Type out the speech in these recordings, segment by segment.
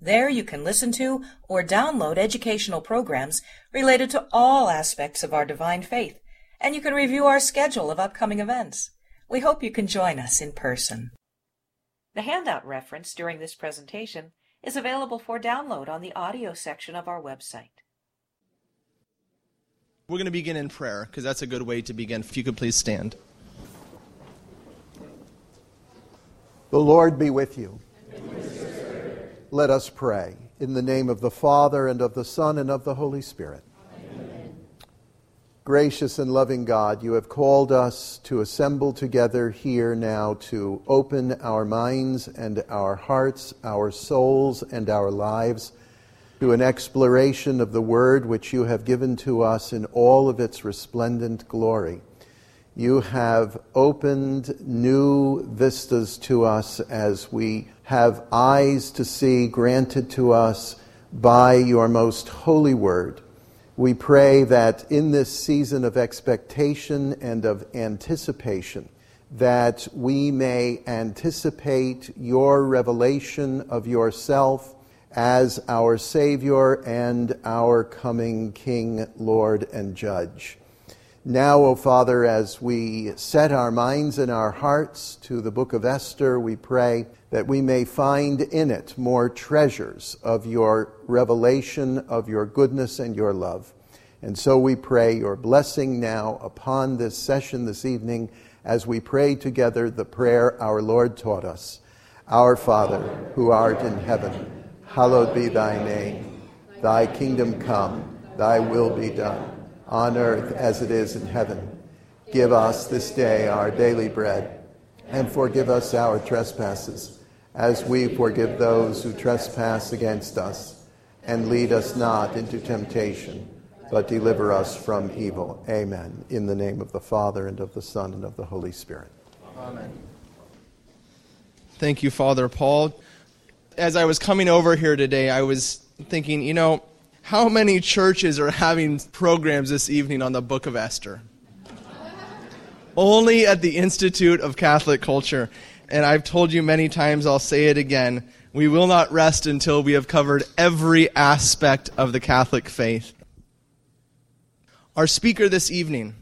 There you can listen to or download educational programs related to all aspects of our divine faith, and you can review our schedule of upcoming events. We hope you can join us in person. The handout reference during this presentation is available for download on the audio section of our website. We're going to begin in prayer, because that's a good way to begin. If you could please stand. The Lord be with you. And with your spirit. Let us pray. In the name of the Father, and of the Son, and of the Holy Spirit. Gracious and loving God, you have called us to assemble together here now to open our minds and our hearts, our souls and our lives to an exploration of the Word which you have given to us in all of its resplendent glory. You have opened new vistas to us as we have eyes to see granted to us by your most holy Word. We pray that in this season of expectation and of anticipation, that we may anticipate your revelation of yourself as our Savior and our coming King, Lord, and Judge. Now, O Father, as we set our minds and our hearts to the book of Esther, we pray that we may find in it more treasures of your revelation, of your goodness and your love. And so we pray your blessing now upon this session this evening as we pray together the prayer our Lord taught us. Our Father, who art in heaven, hallowed be thy name. Thy kingdom come, thy will be done, on earth as it is in heaven. Give us this day our daily bread, and forgive us our trespasses, as we forgive those who trespass against us. And lead us not into temptation, but deliver us from evil. Amen. In the name of the Father, and of the Son, and of the Holy Spirit. Amen. Thank you, Father Paul. As I was coming over here today, I was thinking, you know, how many churches are having programs this evening on the Book of Esther? Only at the Institute of Catholic Culture. And I've told you many times, I'll say it again, we will not rest until we have covered every aspect of the Catholic faith. Our speaker this evening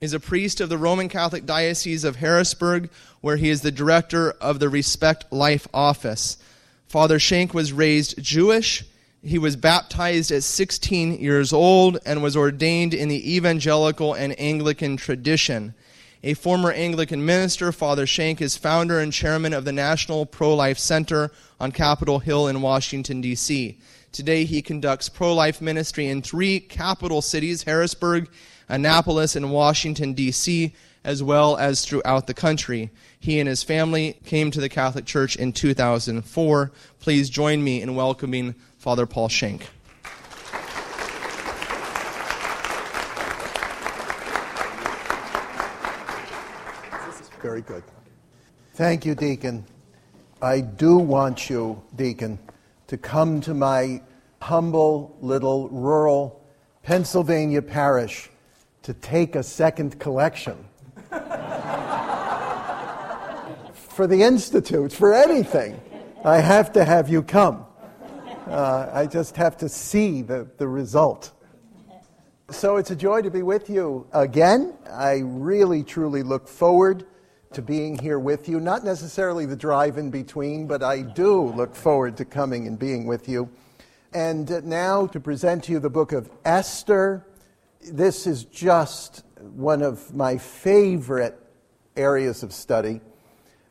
is a priest of the Roman Catholic Diocese of Harrisburg, where he is the director of the Respect Life Office. Father Schenk was raised Jewish. He was baptized at 16 years old and was ordained in the evangelical and Anglican tradition. A former Anglican minister, Father Schenk is founder and chairman of the National Pro-Life Center on Capitol Hill in Washington, D.C. Today he conducts pro-life ministry in three capital cities, Harrisburg, Annapolis, and Washington, D.C., as well as throughout the country. He and his family came to the Catholic Church in 2004. Please join me in welcoming Father Paul Schenk. Very good. Thank you, Deacon. I do want you, Deacon, to come to my humble little rural Pennsylvania parish to take a second collection. For the Institute, for anything, I have to have you come. I just have to see the result. So it's a joy to be with you again. I really, truly look forward to being here with you, not necessarily the drive in between, but I do look forward to coming and being with you. And now to present to you the book of Esther. This is just one of my favorite areas of study.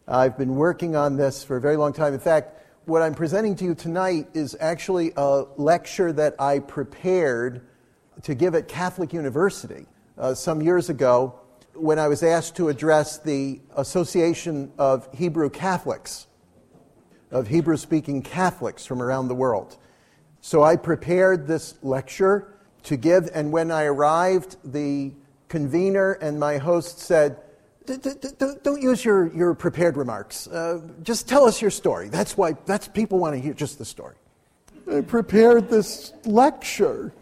I've been working on this for a very long time. In fact, what I'm presenting to you tonight is actually a lecture that I prepared to give at Catholic University some years ago, when I was asked to address the Association of Hebrew Catholics, of Hebrew-speaking Catholics from around the world. So I prepared this lecture to give. And when I arrived, the convener and my host said, don't use your prepared remarks. Just tell us your story. That's people want to hear just the story. I prepared this lecture.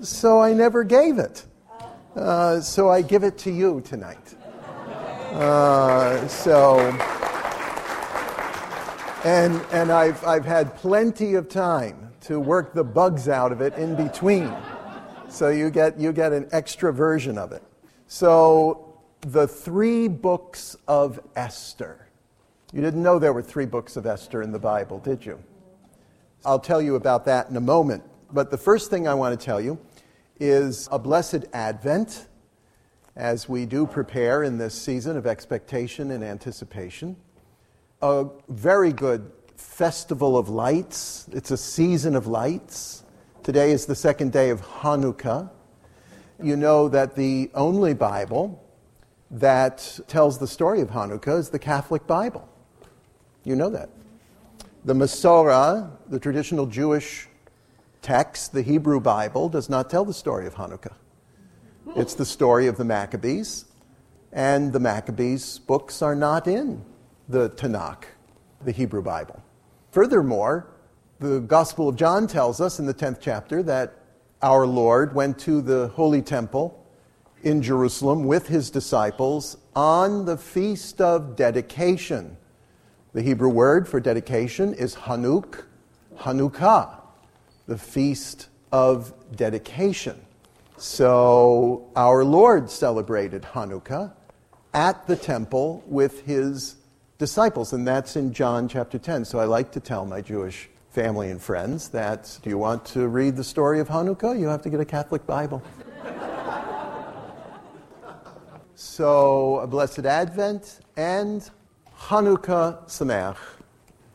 So I never gave it. So I give it to you tonight. And I've had plenty of time to work the bugs out of it in between. So you get an extra version of it. So the three books of Esther. You didn't know there were three books of Esther in the Bible, did you? I'll tell you about that in a moment. But the first thing I want to tell you is a blessed Advent, as we do prepare in this season of expectation and anticipation. A very good festival of lights. It's a season of lights. Today is the second day of Hanukkah. You know that the only Bible that tells the story of Hanukkah is the Catholic Bible. You know that. The Masorah, the traditional Jewish text, the Hebrew Bible, does not tell the story of Hanukkah. It's the story of the Maccabees, and the Maccabees books are not in the Tanakh, the Hebrew Bible. Furthermore, the Gospel of John tells us in the 10th chapter that our Lord went to the Holy Temple in Jerusalem with his disciples on the Feast of Dedication. The Hebrew word for dedication is Hanukkah, the Feast of Dedication. So our Lord celebrated Hanukkah at the temple with his disciples, and that's in John chapter 10. So I like to tell my Jewish family and friends that, do you want to read the story of Hanukkah? You have to get a Catholic Bible. So a blessed Advent and Hanukkah Sameach.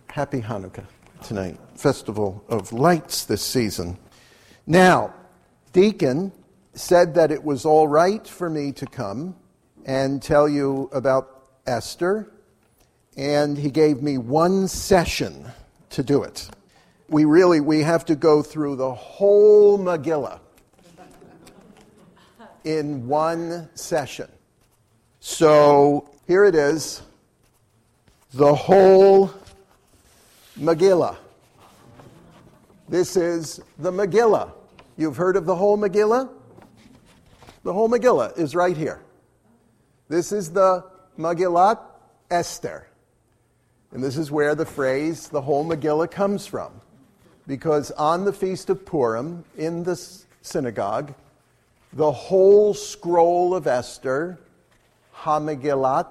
Happy Hanukkah tonight. Festival of Lights this season. Now, Deacon said that it was all right for me to come and tell you about Esther, and he gave me one session to do it. We have to go through the whole Megillah in one session. So here it is, the whole Megillah. This is the Megillah. You've heard of the whole Megillah? The whole Megillah is right here. This is the Megillat Esther. And this is where the phrase, the whole Megillah, comes from. Because on the Feast of Purim, in the synagogue, the whole scroll of Esther, HaMegillat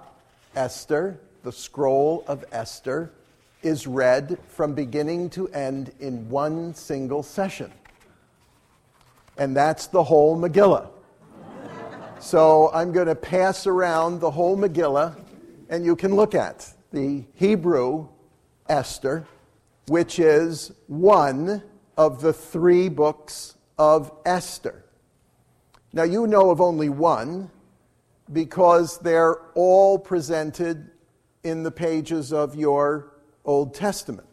Esther, the scroll of Esther, is read from beginning to end in one single session. And that's the whole Megillah. So I'm going to pass around the whole Megillah, and you can look at the Hebrew Esther, which is one of the three books of Esther. Now, you know of only one because they're all presented in the pages of your Old Testament.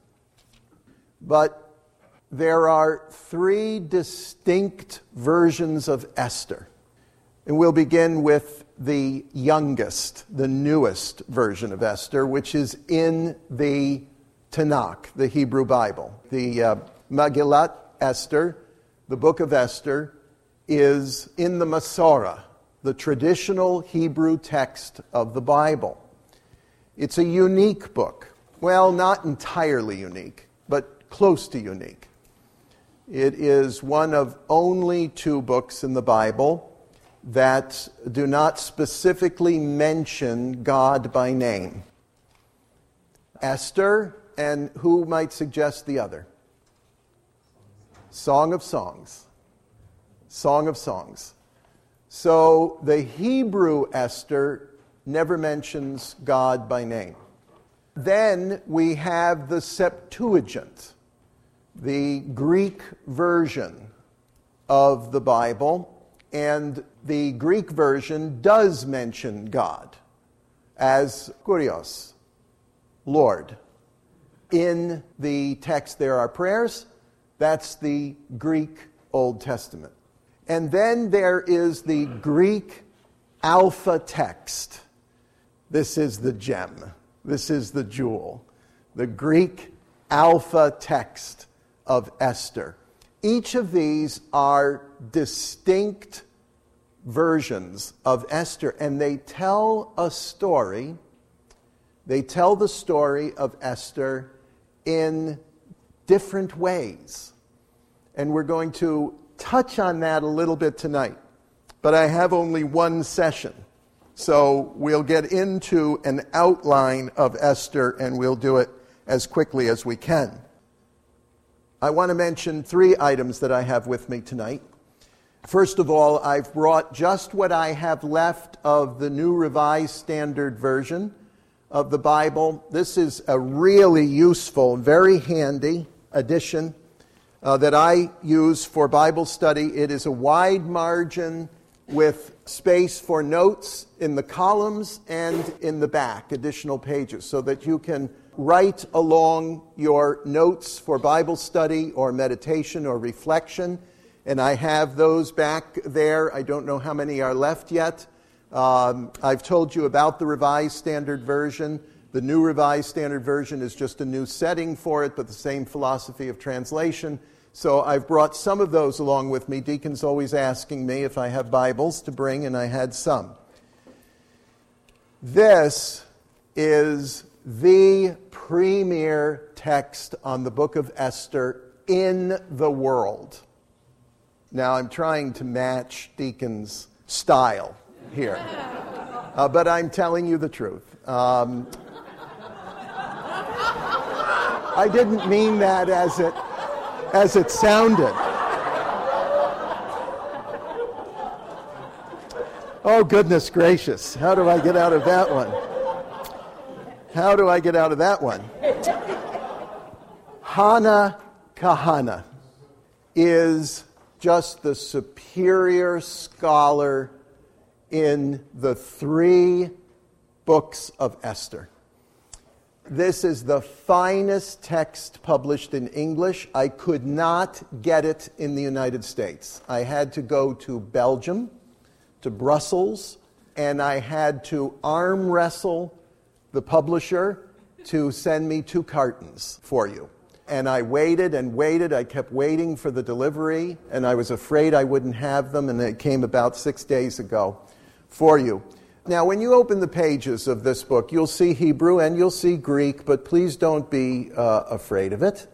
But there are three distinct versions of Esther. And we'll begin with the youngest, the newest version of Esther, which is in the Tanakh, the Hebrew Bible. The Megillat Esther, the book of Esther, is in the Masorah, the traditional Hebrew text of the Bible. It's a unique book. Well, not entirely unique, but close to unique. It is one of only two books in the Bible that do not specifically mention God by name. Esther, and who might suggest the other? Song of Songs. Song of Songs. So the Hebrew Esther never mentions God by name. Then we have the Septuagint, the Greek version of the Bible, and the Greek version does mention God as kurios, Lord. In the text there are prayers, That's the Greek Old Testament. And then there is the Greek Alpha text. This is the gem. This is the jewel. The Greek Alpha text of Esther. Each of these are distinct versions of Esther, and they tell a story. They tell the story of Esther in different ways. And we're going to touch on that a little bit tonight. But I have only one session. So we'll get into an outline of Esther, and we'll do it as quickly as we can. I want to mention three items that I have with me tonight. First of all, I've brought just what I have left of the New Revised Standard Version of the Bible. This is a really useful, very handy edition that I use for Bible study. It is a wide margin with space for notes in the columns and in the back, additional pages, so that you can write along your notes for Bible study or meditation or reflection. And I have those back there. I don't know how many are left yet. I've told you about the Revised Standard Version. The New Revised Standard Version is just a new setting for it, but the same philosophy of translation. So I've brought some of those along with me. Deacon's always asking me if I have Bibles to bring, and I had some. This is the premier text on the book of Esther in the world. Now, I'm trying to match Deacon's style here, but I'm telling you the truth. I didn't mean that as it sounded. Oh, goodness gracious. How do I get out of that one? How do I get out of that one? Hannah Kahana is just the superior scholar in the three books of Esther. This is the finest text published in English. I could not get it in the United States. I had to go to Belgium, to Brussels, and I had to arm wrestle the publisher to send me 2 cartons for you. And I waited and waited. I kept waiting for the delivery, and I was afraid I wouldn't have them, and it came about 6 days ago for you. Now, when you open the pages of this book, you'll see Hebrew and you'll see Greek, but please don't be afraid of it.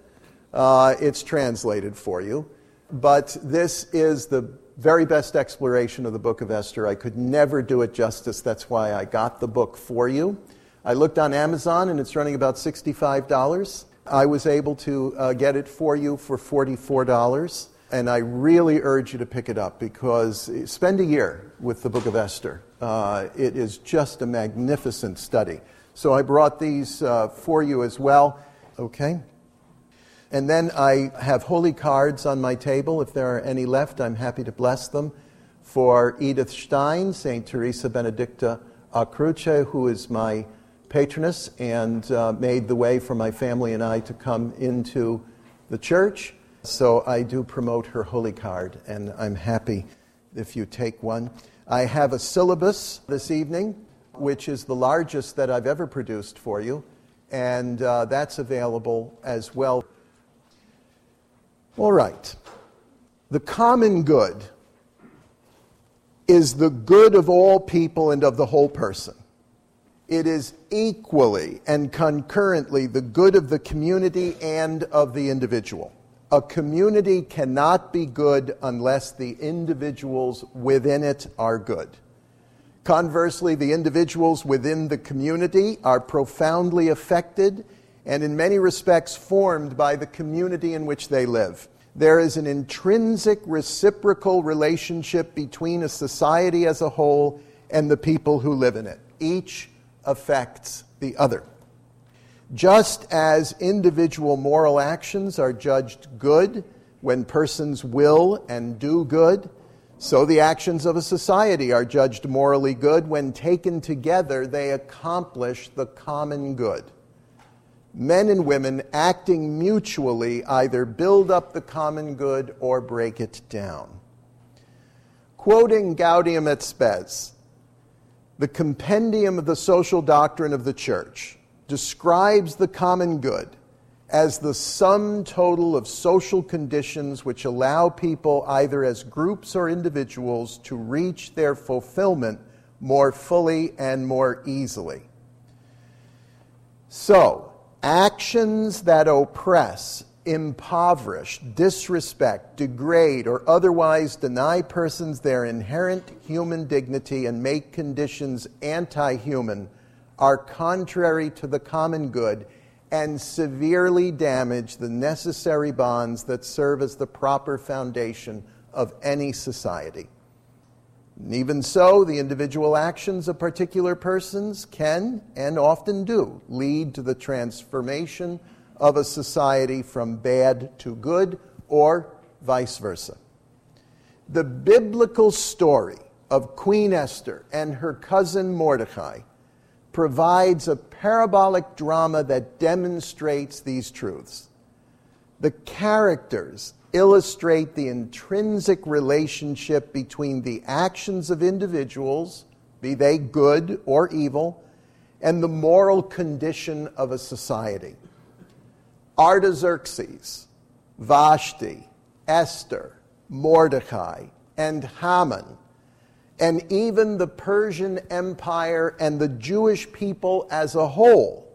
It's translated for you. But this is the very best exploration of the book of Esther. I could never do it justice. That's why I got the book for you. I looked on Amazon, and it's running about $65. I was able to get it for you for $44, and I really urge you to pick it up, because spend a year with the book of Esther. It is just a magnificent study. So I brought these for you as well. Okay. And then I have holy cards on my table. If there are any left, I'm happy to bless them. For Edith Stein, St. Teresa Benedicta a Cruce, who is my patroness and made the way for my family and I to come into the church. So I do promote her holy card, and I'm happy if you take one. I have a syllabus this evening, which is the largest that I've ever produced for you, and that's available as well. All right. The common good is the good of all people and of the whole person. It is equally and concurrently the good of the community and of the individual. A community cannot be good unless the individuals within it are good. Conversely, the individuals within the community are profoundly affected and in many respects formed by the community in which they live. There is an intrinsic reciprocal relationship between a society as a whole and the people who live in it. Each affects the other. Just as individual moral actions are judged good when persons will and do good, so the actions of a society are judged morally good when taken together they accomplish the common good. men and women acting mutually either build up the common good or break it down. Quoting Gaudium et Spes, the Compendium of the Social Doctrine of the Church describes the common good as the sum total of social conditions which allow people, either as groups or individuals, to reach their fulfillment more fully and more easily. So, actions that oppress, impoverish, disrespect, degrade, or otherwise deny persons their inherent human dignity and make conditions anti-human are contrary to the common good and severely damage the necessary bonds that serve as the proper foundation of any society. And even so, the individual actions of particular persons can, and often do, lead to the transformation of a society from bad to good, or vice versa. The biblical story of Queen Esther and her cousin Mordecai provides a parabolic drama that demonstrates these truths. The characters illustrate the intrinsic relationship between the actions of individuals, be they good or evil, and the moral condition of a society. Artaxerxes, Vashti, Esther, Mordecai, and Haman, and even the Persian Empire and the Jewish people as a whole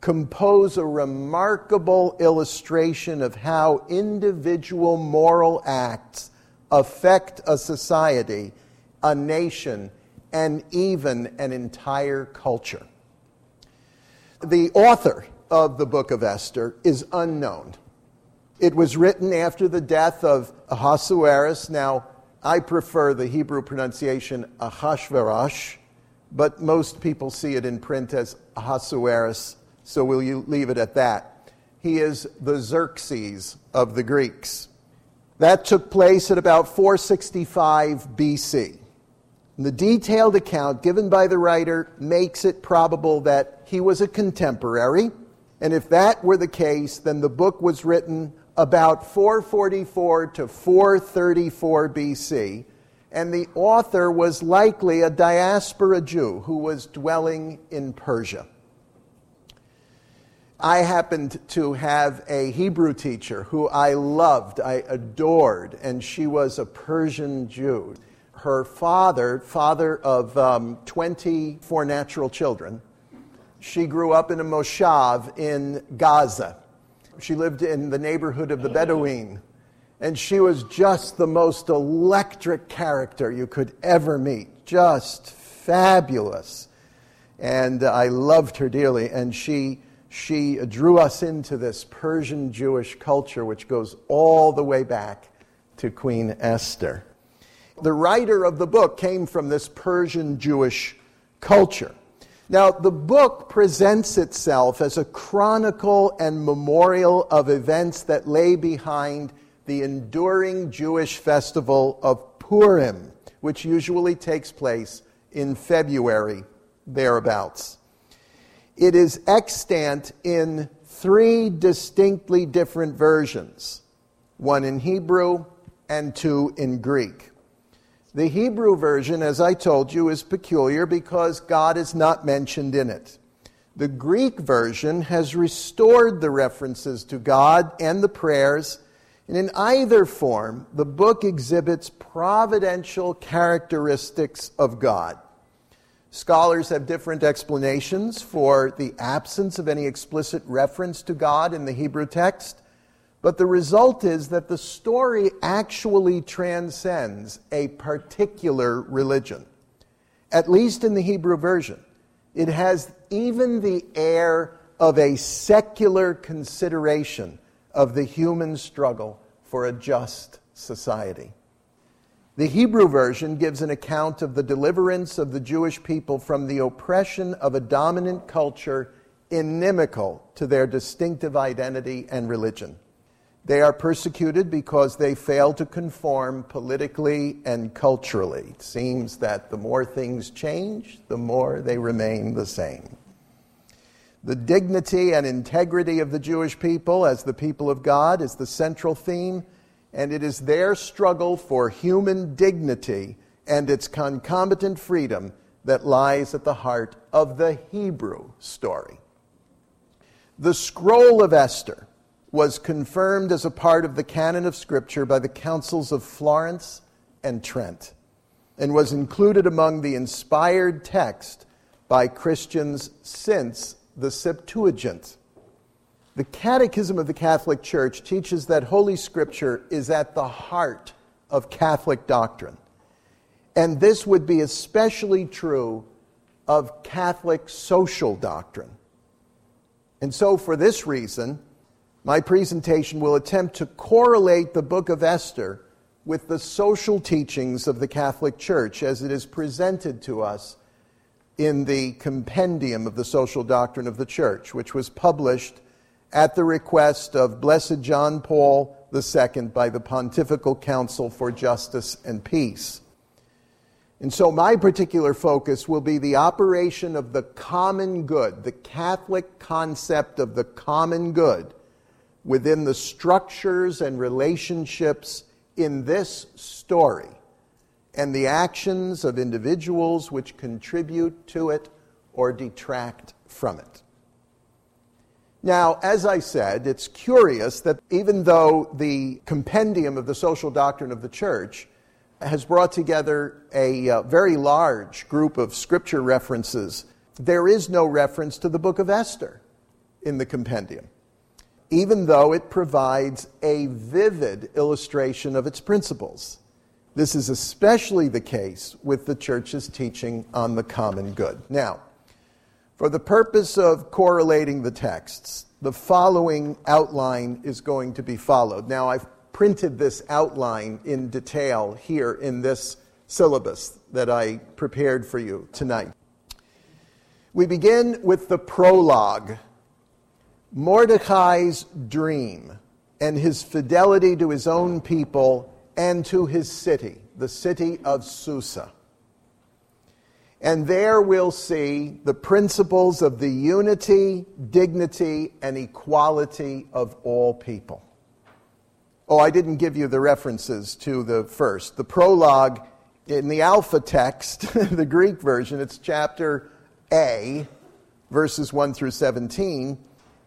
compose a remarkable illustration of how individual moral acts affect a society, a nation, and even an entire culture. The author of the Book of Esther is unknown. It was written after the death of Ahasuerus. Now, I prefer the Hebrew pronunciation Ahashverosh, but most people see it in print as Ahasuerus, so will you leave it at that. He is the Xerxes of the Greeks. That took place at about 465 BC. And the detailed account given by the writer makes it probable that he was a contemporary, and if that were the case, then the book was written about 444 to 434 BC, and the author was likely a diaspora Jew who was dwelling in Persia. I happened to have a Hebrew teacher who I loved, I adored, and she was a Persian Jew. Her father, of 24 natural children, she grew up in a moshav in Gaza. She lived in the neighborhood of the Bedouin, and she was just the most electric character you could ever meet, just fabulous. And I loved her dearly, and she drew us into this Persian Jewish culture, which goes all the way back to Queen Esther. The writer of the book came from this Persian Jewish culture. Now, the book presents itself as a chronicle and memorial of events that lay behind the enduring Jewish festival of Purim, which usually takes place in February, thereabouts. It is extant in three distinctly different versions, one in Hebrew and two in Greek. The Hebrew version, as I told you, is peculiar because God is not mentioned in it. The Greek version has restored the references to God and the prayers, and in either form, the book exhibits providential characteristics of God. Scholars have different explanations for the absence of any explicit reference to God in the Hebrew text, but the result is that the story actually transcends a particular religion. At least in the Hebrew version, it has even the air of a secular consideration of the human struggle for a just society. The Hebrew version gives an account of the deliverance of the Jewish people from the oppression of a dominant culture inimical to their distinctive identity and religion. They are persecuted because they fail to conform politically and culturally. It seems that the more things change, the more they remain the same. The dignity and integrity of the Jewish people as the people of God is the central theme, and it is their struggle for human dignity and its concomitant freedom that lies at the heart of the Hebrew story. The scroll of Esther was confirmed as a part of the canon of Scripture by the councils of Florence and Trent, and was included among the inspired text by Christians since the Septuagint. The Catechism of the Catholic Church teaches that Holy Scripture is at the heart of Catholic doctrine, and this would be especially true of Catholic social doctrine. And so for this reason, my presentation will attempt to correlate the book of Esther with the social teachings of the Catholic Church as it is presented to us in the Compendium of the Social Doctrine of the Church, which was published at the request of Blessed John Paul II by the Pontifical Council for Justice and Peace. And so my particular focus will be the operation of the common good, the Catholic concept of the common good, within the structures and relationships in this story, and the actions of individuals which contribute to it or detract from it. Now, as I said, it's curious that even though the Compendium of the Social Doctrine of the Church has brought together a very large group of scripture references, there is no reference to the book of Esther in the Compendium, even though it provides a vivid illustration of its principles. This is especially the case with the Church's teaching on the common good. Now, for the purpose of correlating the texts, the following outline is going to be followed. Now, I've printed this outline in detail here in this syllabus that I prepared for you tonight. We begin with the prologue, Mordecai's dream and his fidelity to his own people and to his city, the city of Susa. And there we'll see the principles of the unity, dignity, and equality of all people. Oh, I didn't give you the references to the first. The prologue in the Alpha text, the Greek version, it's chapter A, verses 1 through 17.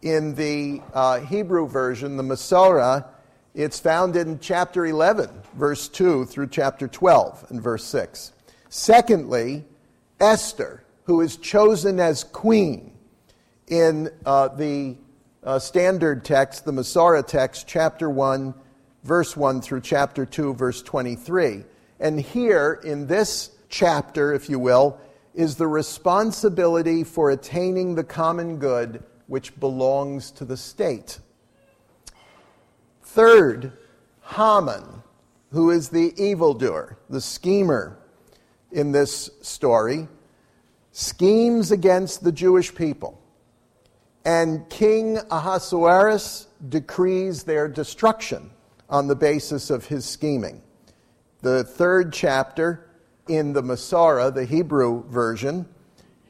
In the Hebrew version, the Masorah, it's found in chapter 11, verse 2 through chapter 12 and verse 6. Secondly, Esther, who is chosen as queen in the standard text, the Masorah text, chapter 1, verse 1 through chapter 2, verse 23. And here in this chapter, if you will, is the responsibility for attaining the common good which belongs to the state. Third, Haman, who is the evildoer, the schemer in this story, schemes against the Jewish people, and King Ahasuerus decrees their destruction on the basis of his scheming. The third chapter in the Masorah, the Hebrew version,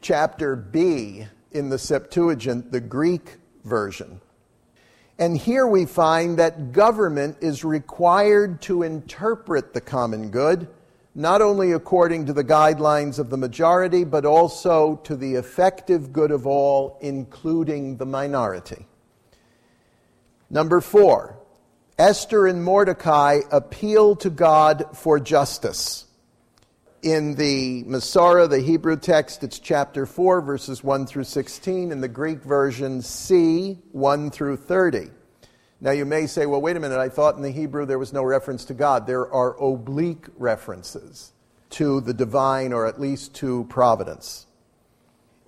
chapter B in the Septuagint, the Greek version. And here we find that government is required to interpret the common good, not only according to the guidelines of the majority, but also to the effective good of all, including the minority. Number 4, Esther and Mordecai appeal to God for justice. In the Masorah, the Hebrew text, it's chapter 4, verses 1 through 16. In the Greek version, C, 1 through 30. Now you may say, well, wait a minute, I thought in the Hebrew there was no reference to God. There are oblique references to the divine, or at least to providence.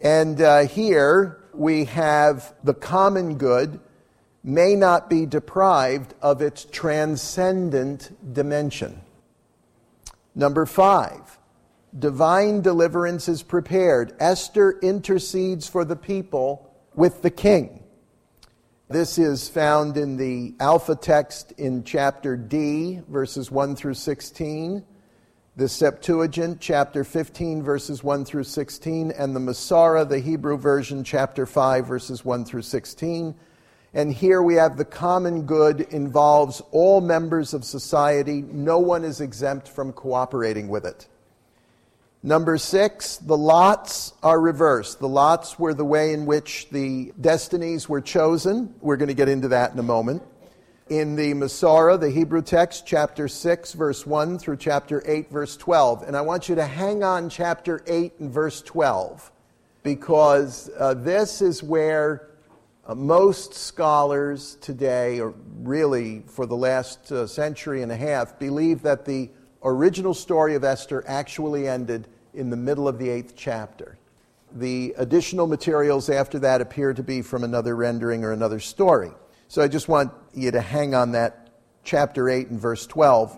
And here we have the common good may not be deprived of its transcendent dimension. Number 5. Divine deliverance is prepared. Esther intercedes for the people with the king. This is found in the Alpha text in chapter D, verses 1 through 16, the Septuagint, chapter 15, verses 1 through 16, and the Masorah, the Hebrew version, chapter 5, verses 1 through 16. And here we have the common good involves all members of society. No one is exempt from cooperating with it. Number 6, the lots are reversed. The lots were the way in which the destinies were chosen. We're going to get into that in a moment. In the Masorah, the Hebrew text, chapter 6, verse 1 through chapter 8, verse 12. And I want you to hang on chapter 8 and verse 12, because this is where most scholars today, or really for the last century and a half, believe that the original story of Esther actually ended in the middle of the 8th chapter. The additional materials after that appear to be from another rendering or another story. So I just want you to hang on that chapter 8 and verse 12.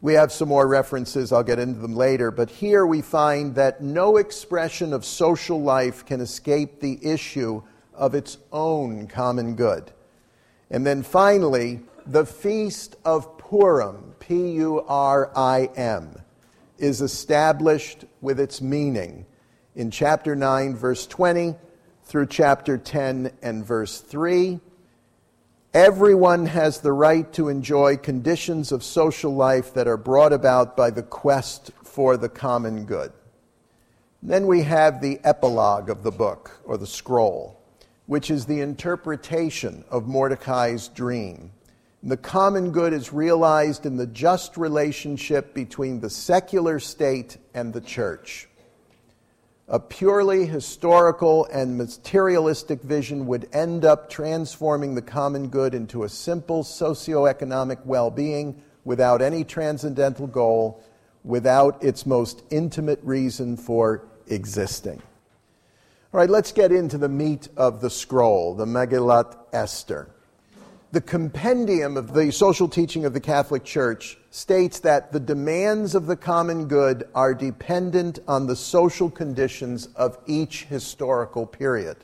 We have some more references, I'll get into them later, but here we find that no expression of social life can escape the issue of its own common good. And then finally, the Feast of Purim, P-U-R-I-M, is established with its meaning in chapter 9, verse 20, through chapter 10 and verse 3. Everyone has the right to enjoy conditions of social life that are brought about by the quest for the common good. And then we have the epilogue of the book, or the scroll, which is the interpretation of Mordecai's dream. The common good is realized in the just relationship between the secular state and the church. A purely historical and materialistic vision would end up transforming the common good into a simple socioeconomic well-being without any transcendental goal, without its most intimate reason for existing. All right, let's get into the meat of the scroll, the Megillat Esther. The Compendium of the Social Teaching of the Catholic Church states that the demands of the common good are dependent on the social conditions of each historical period.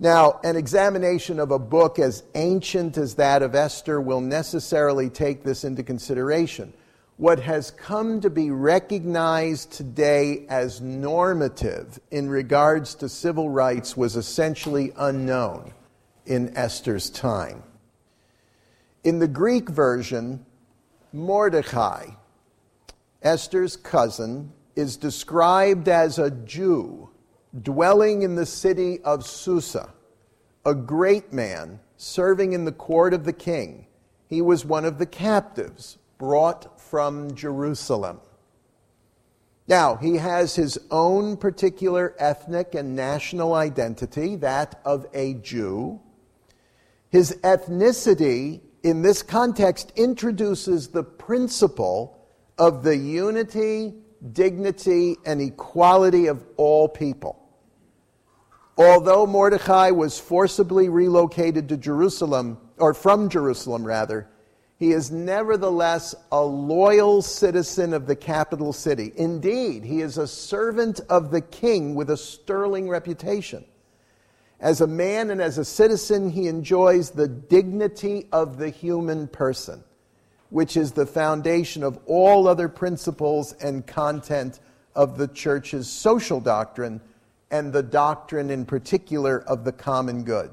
Now, an examination of a book as ancient as that of Esther will necessarily take this into consideration. What has come to be recognized today as normative in regards to civil rights was essentially unknown in Esther's time. In the Greek version, Mordecai, Esther's cousin, is described as a Jew dwelling in the city of Susa, a great man serving in the court of the king. He was one of the captives brought from Jerusalem. Now, he has his own particular ethnic and national identity, that of a Jew. His ethnicity, in this context, introduces the principle of the unity, dignity, and equality of all people. Although Mordecai was forcibly relocated to Jerusalem, or from Jerusalem rather, he is nevertheless a loyal citizen of the capital city. Indeed, he is a servant of the king with a sterling reputation. As a man and as a citizen, he enjoys the dignity of the human person, which is the foundation of all other principles and content of the church's social doctrine, and the doctrine in particular of the common good.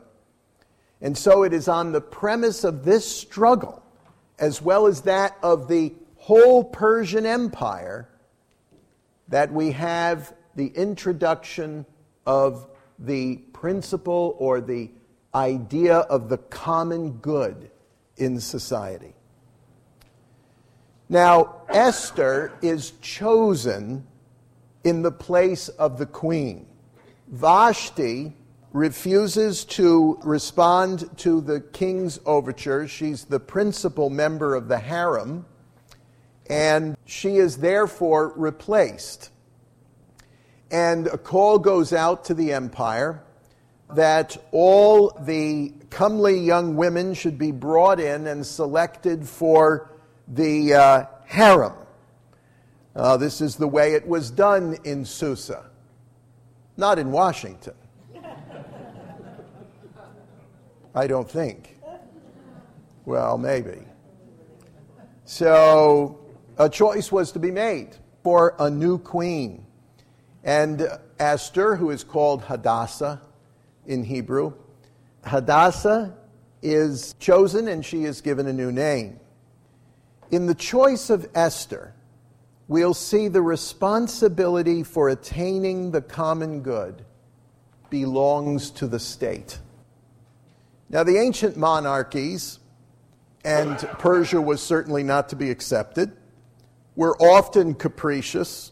And so it is on the premise of this struggle, as well as that of the whole Persian Empire, that we have the introduction of the principle or the idea of the common good in society. Now, Esther is chosen in the place of the queen. Vashti refuses to respond to the king's overtures. She's the principal member of the harem, and she is therefore replaced. And a call goes out to the empire that all the comely young women should be brought in and selected for the harem. This is the way it was done in Susa, not in Washington, I don't think. Well, maybe. So a choice was to be made for a new queen. And Esther, who is called Hadassah in Hebrew, Hadassah is chosen and she is given a new name. In the choice of Esther, we'll see the responsibility for attaining the common good belongs to the state. Now, the ancient monarchies, and Persia was certainly not to be accepted, were often capricious,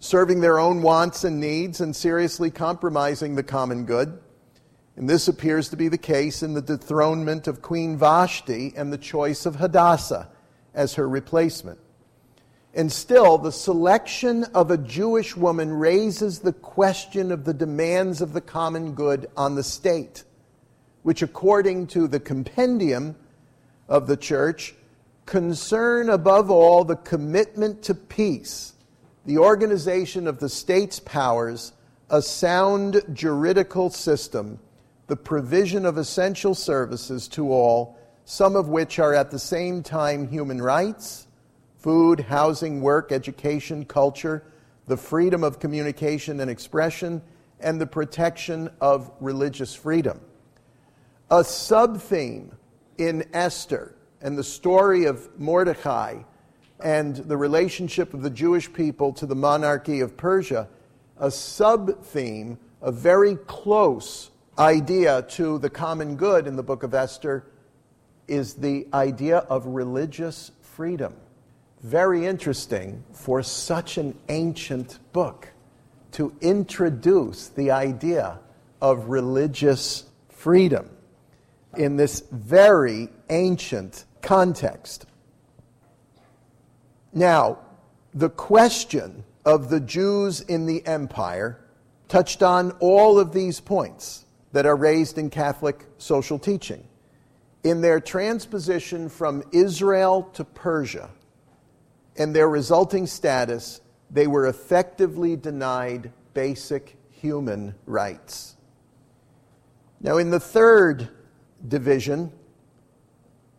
serving their own wants and needs and seriously compromising the common good. And this appears to be the case in the dethronement of Queen Vashti and the choice of Hadassah as her replacement. And still, the selection of a Jewish woman raises the question of the demands of the common good on the state, which, according to the Compendium of the Church, concern above all the commitment to peace, the organization of the state's powers, a sound juridical system, the provision of essential services to all, some of which are at the same time human rights, food, housing, work, education, culture, the freedom of communication and expression, and the protection of religious freedom. A sub-theme in Esther and the story of Mordecai and the relationship of the Jewish people to the monarchy of Persia, a sub-theme, a very close idea to the common good in the book of Esther, is the idea of religious freedom. Very interesting for such an ancient book to introduce the idea of religious freedom in this very ancient context. Now, the question of the Jews in the empire touched on all of these points that are raised in Catholic social teaching. In their transposition from Israel to Persia and their resulting status, they were effectively denied basic human rights. Now, in the third division,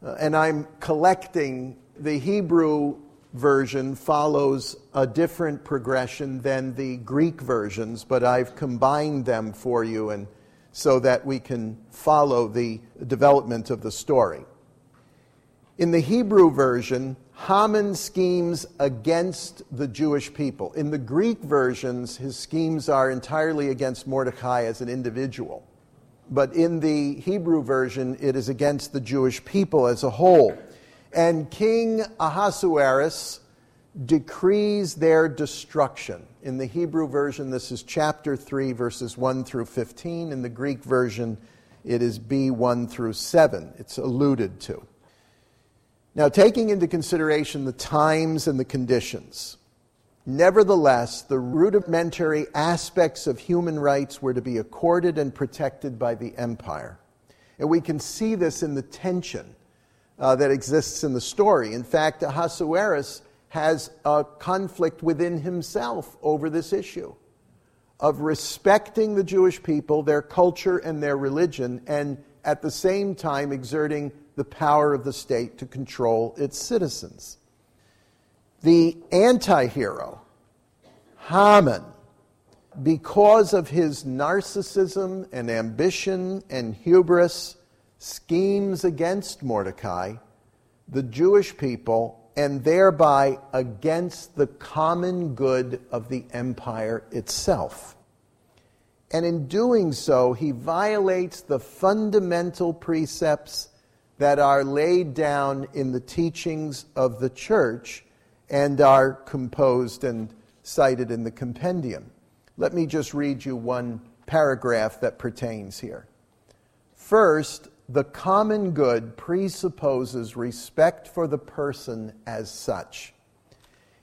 and I'm collecting, the Hebrew version follows a different progression than the Greek versions, but I've combined them for you and so that we can follow the development of the story. In the Hebrew version, Haman schemes against the Jewish people. In the Greek versions, his schemes are entirely against Mordecai as an individual. But in the Hebrew version, it is against the Jewish people as a whole. And King Ahasuerus decrees their destruction. In the Hebrew version, this is chapter 3, verses 1 through 15. In the Greek version, it is B1 through 7. It's alluded to. Now, taking into consideration the times and the conditions, nevertheless, the rudimentary aspects of human rights were to be accorded and protected by the empire. And we can see this in the tension that exists in the story. In fact, Ahasuerus has a conflict within himself over this issue of respecting the Jewish people, their culture, and their religion, and at the same time exerting the power of the state to control its citizens. The anti-hero, Haman, because of his narcissism and ambition and hubris, schemes against Mordecai, the Jewish people, and thereby against the common good of the empire itself. And in doing so, he violates the fundamental precepts that are laid down in the teachings of the church and are composed and cited in the compendium. Let me just read you one paragraph that pertains here. First, the common good presupposes respect for the person as such.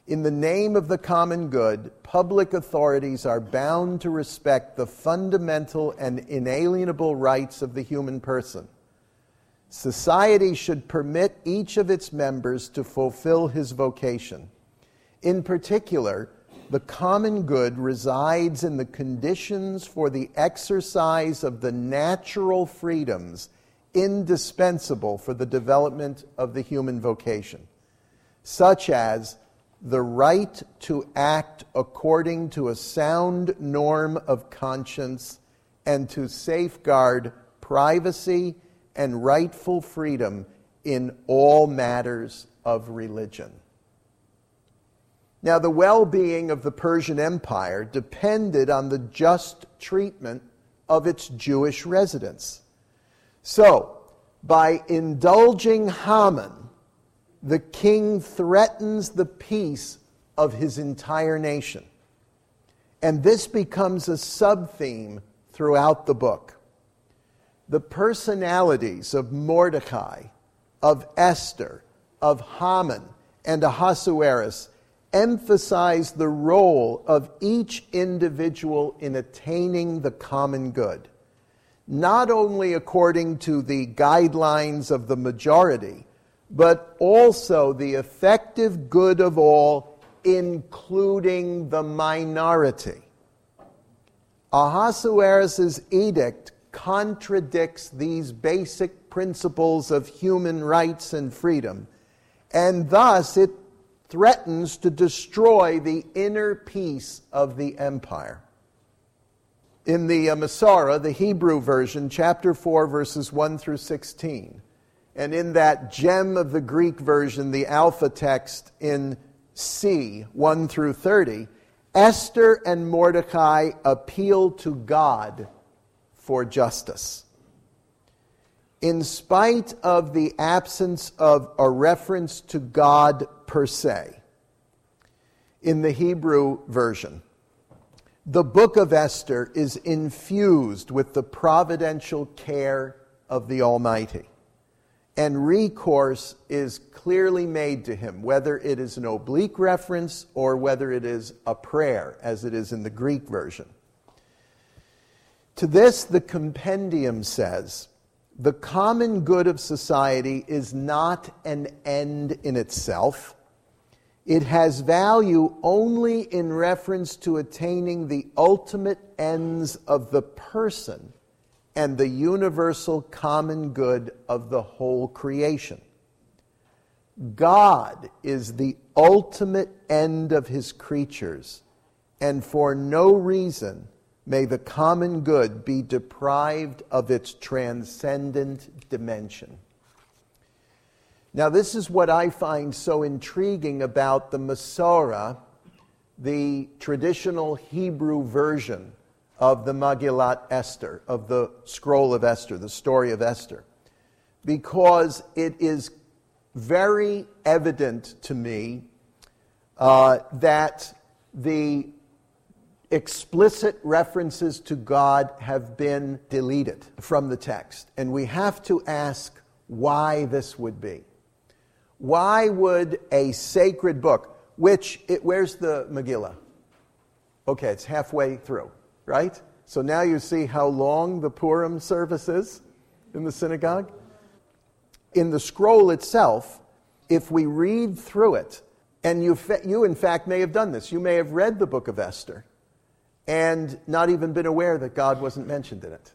In the name of the common good, public authorities are bound to respect the fundamental and inalienable rights of the human person. Society should permit each of its members to fulfill his vocation. In particular, the common good resides in the conditions for the exercise of the natural freedoms indispensable for the development of the human vocation. such as the right to act according to a sound norm of conscience and to safeguard privacy and rightful freedom in all matters of religion. Now, the well-being of the Persian Empire depended on the just treatment of its Jewish residents. So, by indulging Haman, the king threatens the peace of his entire nation. And this becomes a sub-theme throughout the book. The personalities of Mordecai, of Esther, of Haman, and Ahasuerus emphasize the role of each individual in attaining the common good, not only according to the guidelines of the majority, but also the effective good of all, including the minority. Ahasuerus's edict contradicts these basic principles of human rights and freedom, and thus it threatens to destroy the inner peace of the empire. In the Masorah, the Hebrew version, chapter 4, verses 1 through 16, and in that gem of the Greek version, the Alpha text in C, 1 through 30, Esther and Mordecai appeal to God for justice. In spite of the absence of a reference to God per se, in the Hebrew version, the book of Esther is infused with the providential care of the Almighty, and recourse is clearly made to him, whether it is an oblique reference or whether it is a prayer, as it is in the Greek version. To this, the compendium says, the common good of society is not an end in itself. It has value only in reference to attaining the ultimate ends of the person and the universal common good of the whole creation. God is the ultimate end of his creatures, and for no reason may the common good be deprived of its transcendent dimension. Now, this is what I find so intriguing about the Masorah, the traditional Hebrew version of the Megillat Esther, of the scroll of Esther, the story of Esther, because it is very evident to me that the explicit references to God have been deleted from the text. And we have to ask why this would be. Why would a sacred book, where's the Megillah? Okay, it's halfway through. Right? So now you see how long the Purim service is in the synagogue. In the scroll itself, if we read through it, and you in fact may have done this, you may have read the book of Esther and not even been aware that God wasn't mentioned in it.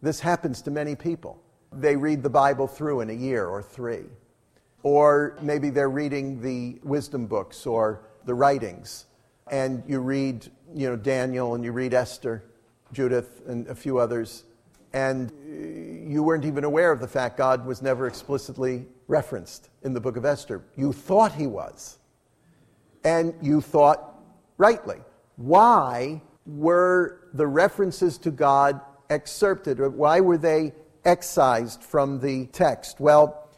This happens to many people. They read the Bible through in a year or three. Or maybe they're reading the wisdom books or the writings, and you read Daniel, and you read Esther, Judith, and a few others, and you weren't even aware of the fact God was never explicitly referenced in the book of Esther. You thought he was, and you thought rightly. Why were the references to God excerpted, or why were they excised from the text? Well,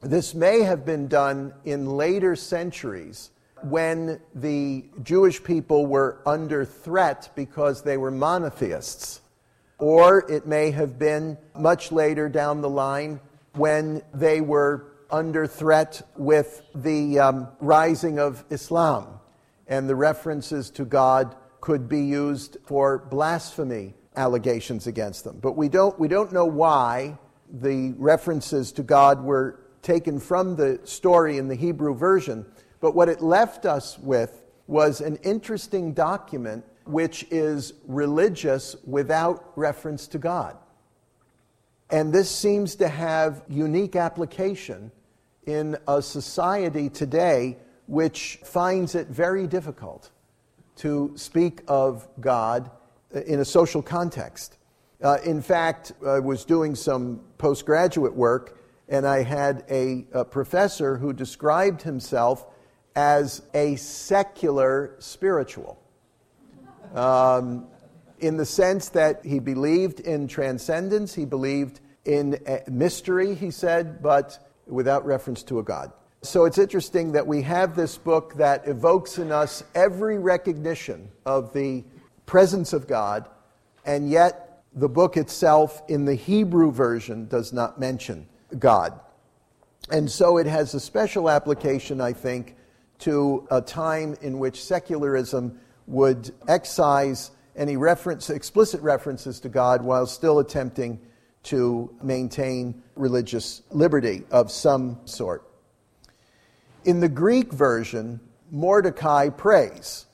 this may have been done in later centuries when the Jewish people were under threat because they were monotheists. Or it may have been much later down the line when they were under threat with the rising of Islam, and the references to God could be used for blasphemy allegations against them. But we don't know why the references to God were taken from the story in the Hebrew version. But what it left us with was an interesting document which is religious without reference to God. And this seems to have unique application in a society today which finds it very difficult to speak of God in a social context. In fact, I was doing some postgraduate work, and I had a professor who described himself as a secular spiritual, in the sense that he believed in transcendence, he believed in mystery, he said, but without reference to a God. So it's interesting that we have this book that evokes in us every recognition of the presence of God, and yet the book itself in the Hebrew version does not mention God. And so it has a special application, I think, to a time in which secularism would excise any reference, explicit references to God, while still attempting to maintain religious liberty of some sort. In the Greek version, Mordecai prays,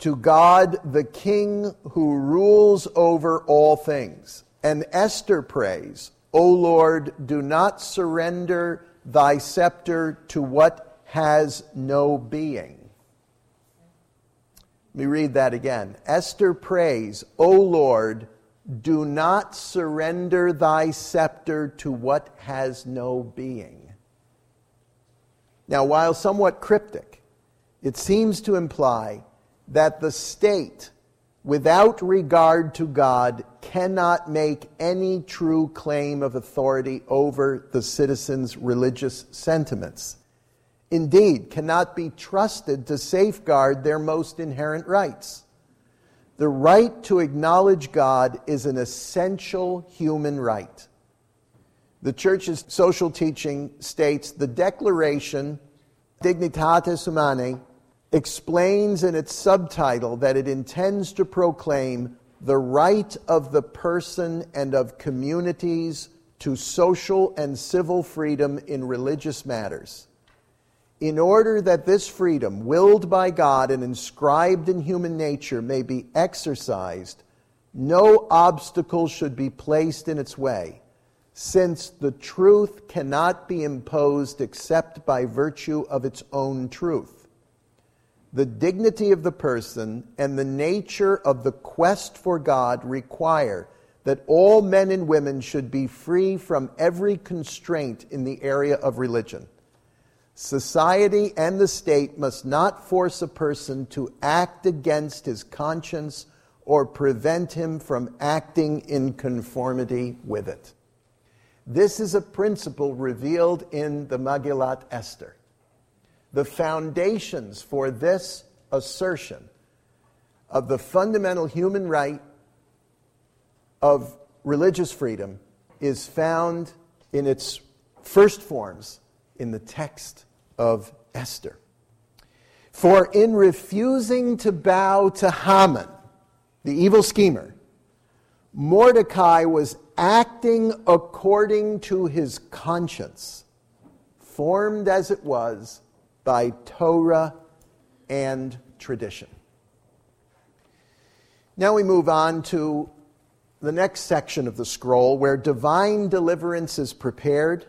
"To God, the King who rules over all things." And Esther prays, "O Lord, do not surrender thy scepter to what has no being." Let me read that again. Esther prays, "O Lord, do not surrender thy scepter to what has no being." Now, while somewhat cryptic, it seems to imply that the state, without regard to God, cannot make any true claim of authority over the citizens' religious sentiments. Indeed, cannot be trusted to safeguard their most inherent rights. The right to acknowledge God is an essential human right. The Church's social teaching states the Declaration Dignitatis Humanae explains in its subtitle that it intends to proclaim the right of the person and of communities to social and civil freedom in religious matters, in order that this freedom, willed by God and inscribed in human nature, may be exercised. No obstacle should be placed in its way, since the truth cannot be imposed except by virtue of its own truth. The dignity of the person and the nature of the quest for God require that all men and women should be free from every constraint in the area of religion. Society and the state must not force a person to act against his conscience or prevent him from acting in conformity with it. This is a principle revealed in the Megillat Esther. The foundations for this assertion of the fundamental human right of religious freedom is found in its first forms in the text of Esther. For in refusing to bow to Haman, the evil schemer, Mordecai was acting according to his conscience, formed as it was by Torah and tradition. Now we move on to the next section of the scroll, where divine deliverance is prepared.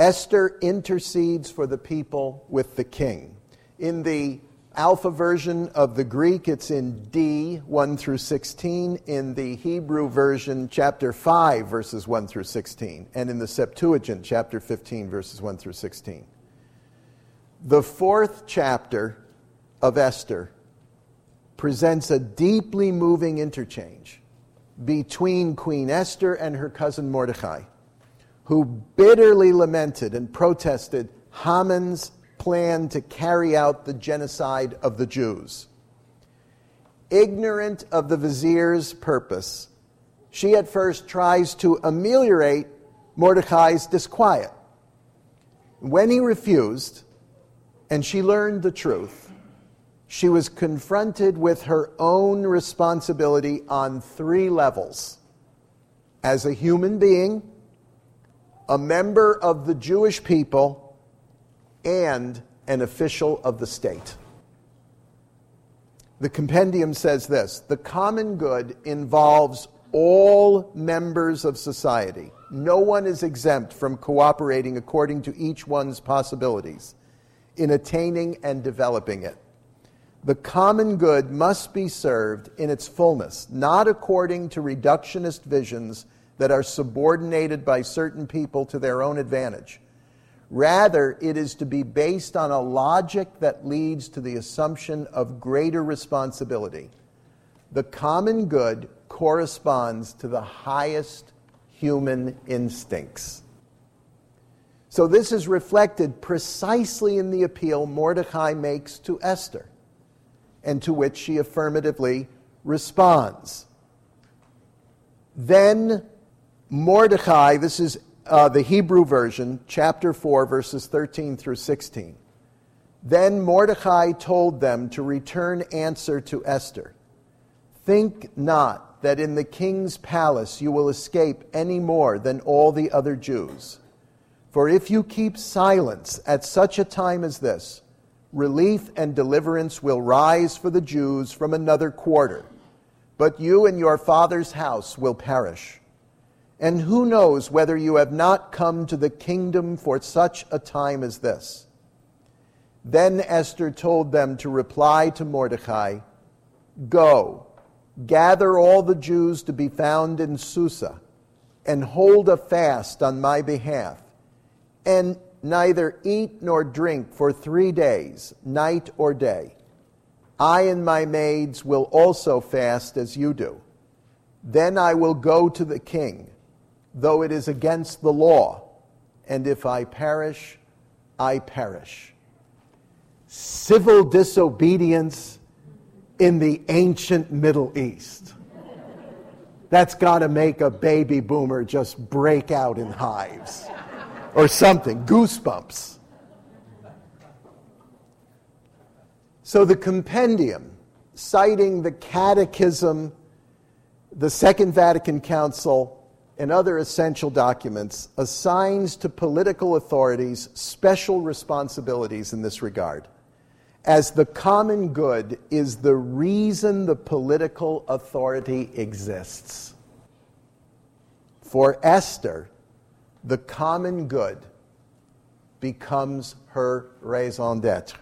Esther intercedes for the people with the king. In the Alpha version of the Greek, it's in D, 1 through 16. In the Hebrew version, chapter 5, verses 1 through 16. And in the Septuagint, chapter 15, verses 1 through 16. The fourth chapter of Esther presents a deeply moving interchange between Queen Esther and her cousin Mordecai, who bitterly lamented and protested Haman's plan to carry out the genocide of the Jews. Ignorant of the vizier's purpose, she at first tries to ameliorate Mordecai's disquiet. When he refused, and she learned the truth, she was confronted with her own responsibility on three levels: as a human being, a member of the Jewish people, and an official of the state. The compendium says this: the common good involves all members of society. No one is exempt from cooperating according to each one's possibilities. in attaining and developing it. The common good must be served in its fullness, not according to reductionist visions that are subordinated by certain people to their own advantage. Rather, it is to be based on a logic that leads to the assumption of greater responsibility. The common good corresponds to the highest human instincts. So this is reflected precisely in the appeal Mordecai makes to Esther, and to which she affirmatively responds. Then Mordecai, this is the Hebrew version, chapter 4, verses 13 through 16. Then Mordecai told them to return answer to Esther. Think not that in the king's palace you will escape any more than all the other Jews. For if you keep silence at such a time as this, relief and deliverance will rise for the Jews from another quarter. But you and your father's house will perish. And who knows whether you have not come to the kingdom for such a time as this? Then Esther told them to reply to Mordecai, Go, gather all the Jews to be found in Susa, and hold a fast on my behalf, and neither eat nor drink for 3 days, night or day. I and my maids will also fast as you do. Then I will go to the king, though it is against the law, and if I perish, I perish. Civil disobedience in the ancient Middle East. That's got to make a baby boomer just break out in hives or something, goosebumps. So the compendium, citing the Catechism, the Second Vatican Council, and other essential documents, assigns to political authorities special responsibilities in this regard, as the common good is the reason the political authority exists. For Esther, the common good becomes her raison d'être.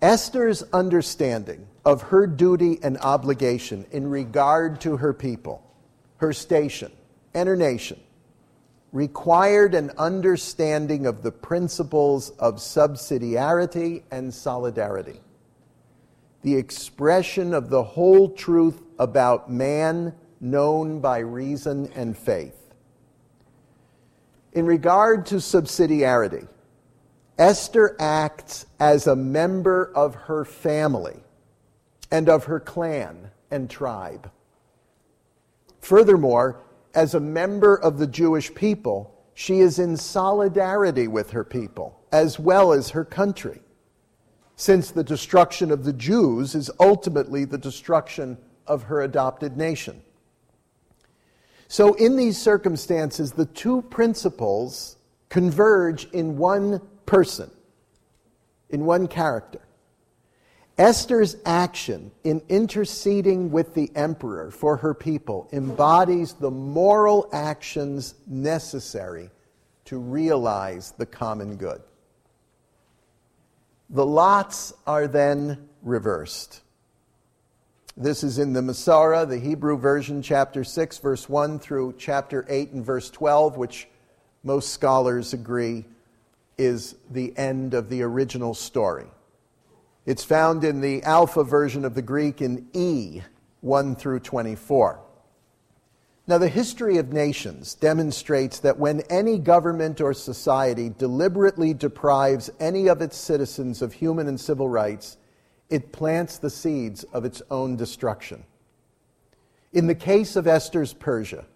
Esther's understanding of her duty and obligation in regard to her people, her station, and her nation required an understanding of the principles of subsidiarity and solidarity, the expression of the whole truth about man known by reason and faith. In regard to subsidiarity, Esther acts as a member of her family and of her clan and tribe. Furthermore, as a member of the Jewish people, she is in solidarity with her people as well as her country, since the destruction of the Jews is ultimately the destruction of her adopted nation. So in these circumstances, the two principles converge in one person, in one character. Esther's action in interceding with the emperor for her people embodies the moral actions necessary to realize the common good. The lots are then reversed. This is in the Masorah, the Hebrew version, chapter 6, verse 1 through chapter 8 and verse 12, which most scholars agree is the end of the original story. It's found in the Alpha version of the Greek in E, 1 through 24. Now, the history of nations demonstrates that when any government or society deliberately deprives any of its citizens of human and civil rights, it plants the seeds of its own destruction. In the case of Esther's Persia,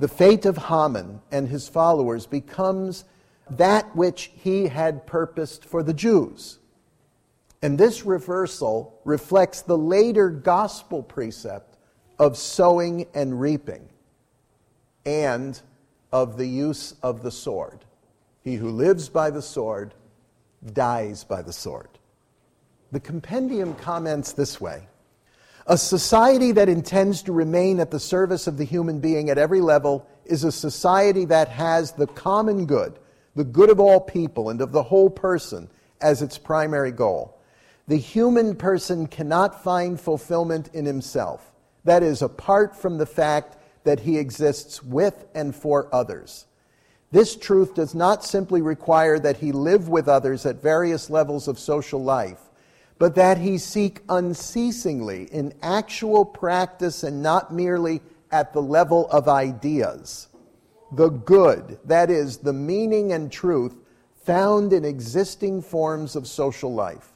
the fate of Haman and his followers becomes that which he had purposed for the Jews. And this reversal reflects the later gospel precept of sowing and reaping and of the use of the sword. He who lives by the sword dies by the sword. The compendium comments this way: a society that intends to remain at the service of the human being at every level is a society that has the common good, the good of all people and of the whole person as its primary goal. The human person cannot find fulfillment in himself. That is, apart from the fact that he exists with and for others. This truth does not simply require that he live with others at various levels of social life, but that he seek unceasingly in actual practice and not merely at the level of ideas, the good, that is, the meaning and truth found in existing forms of social life.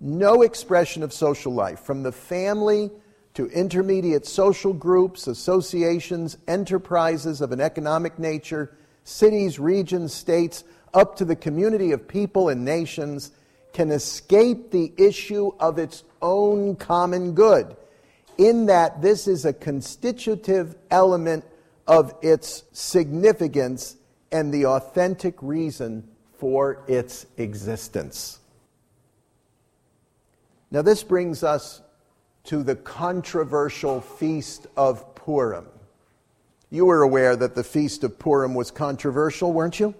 No expression of social life, from the family to intermediate social groups, associations, enterprises of an economic nature, cities, regions, states, up to the community of people and nations, can escape the issue of its own common good, in that this is a constitutive element of its significance and the authentic reason for its existence. Now this brings us to the controversial Feast of Purim. You were aware that the Feast of Purim was controversial, weren't you?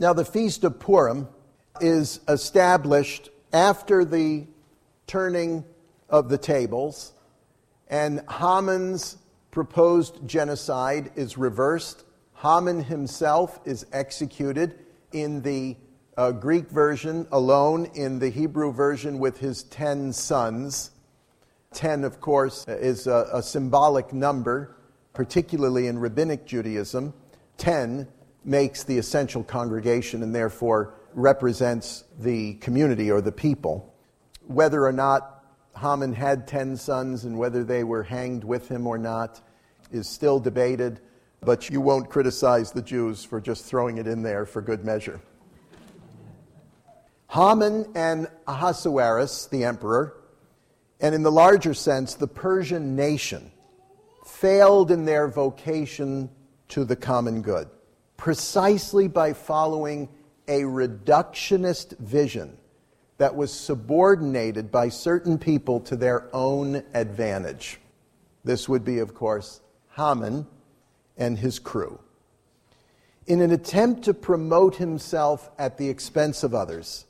Now, the Feast of Purim is established after the turning of the tables, and Haman's proposed genocide is reversed. Haman himself is executed in the Greek version alone, in the Hebrew version with his 10 sons. 10, of course, is a symbolic number, particularly in Rabbinic Judaism. 10 makes the essential congregation and therefore represents the community or the people. Whether or not Haman had 10 sons and whether they were hanged with him or not is still debated, but you won't criticize the Jews for just throwing it in there for good measure. Haman and Ahasuerus, the emperor, and in the larger sense, the Persian nation, failed in their vocation to the common good, precisely by following a reductionist vision that was subordinated by certain people to their own advantage. This would be, of course, Haman and his crew. In an attempt to promote himself at the expense of others,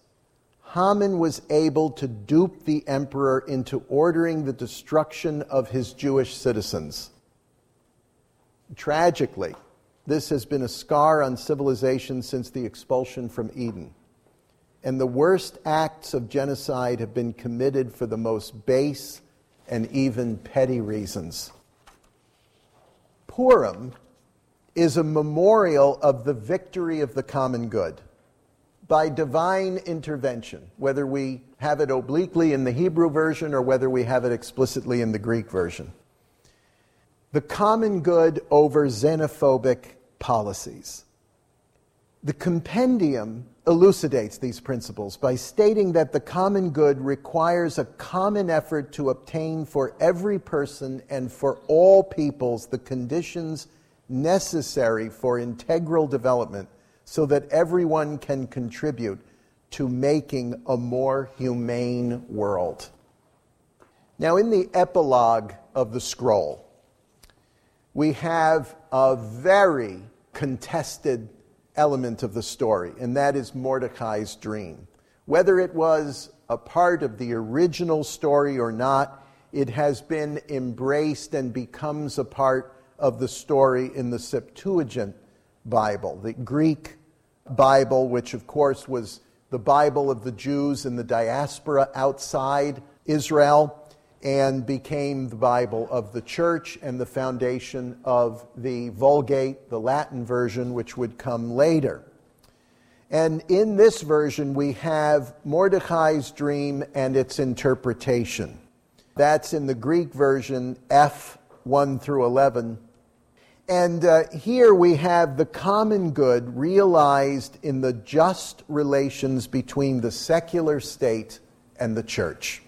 Haman was able to dupe the emperor into ordering the destruction of his Jewish citizens. Tragically, this has been a scar on civilization since the expulsion from Eden. And the worst acts of genocide have been committed for the most base and even petty reasons. Purim is a memorial of the victory of the common good by divine intervention, whether we have it obliquely in the Hebrew version or whether we have it explicitly in the Greek version. The common good over xenophobic policies. The compendium elucidates these principles by stating that the common good requires a common effort to obtain for every person and for all peoples the conditions necessary for integral development so that everyone can contribute to making a more humane world. Now, in the epilogue of the scroll, we have a very contested element of the story, and that is Mordecai's dream. Whether it was a part of the original story or not, it has been embraced and becomes a part of the story in the Septuagint Bible, the Greek Bible, which of course was the Bible of the Jews in the diaspora outside Israel, and became the Bible of the Church and the foundation of the Vulgate, the Latin version, which would come later. And in this version, we have Mordecai's dream and its interpretation. That's in the Greek version, F1 through 11. And here we have the common good realized in the just relations between the secular state and the Church.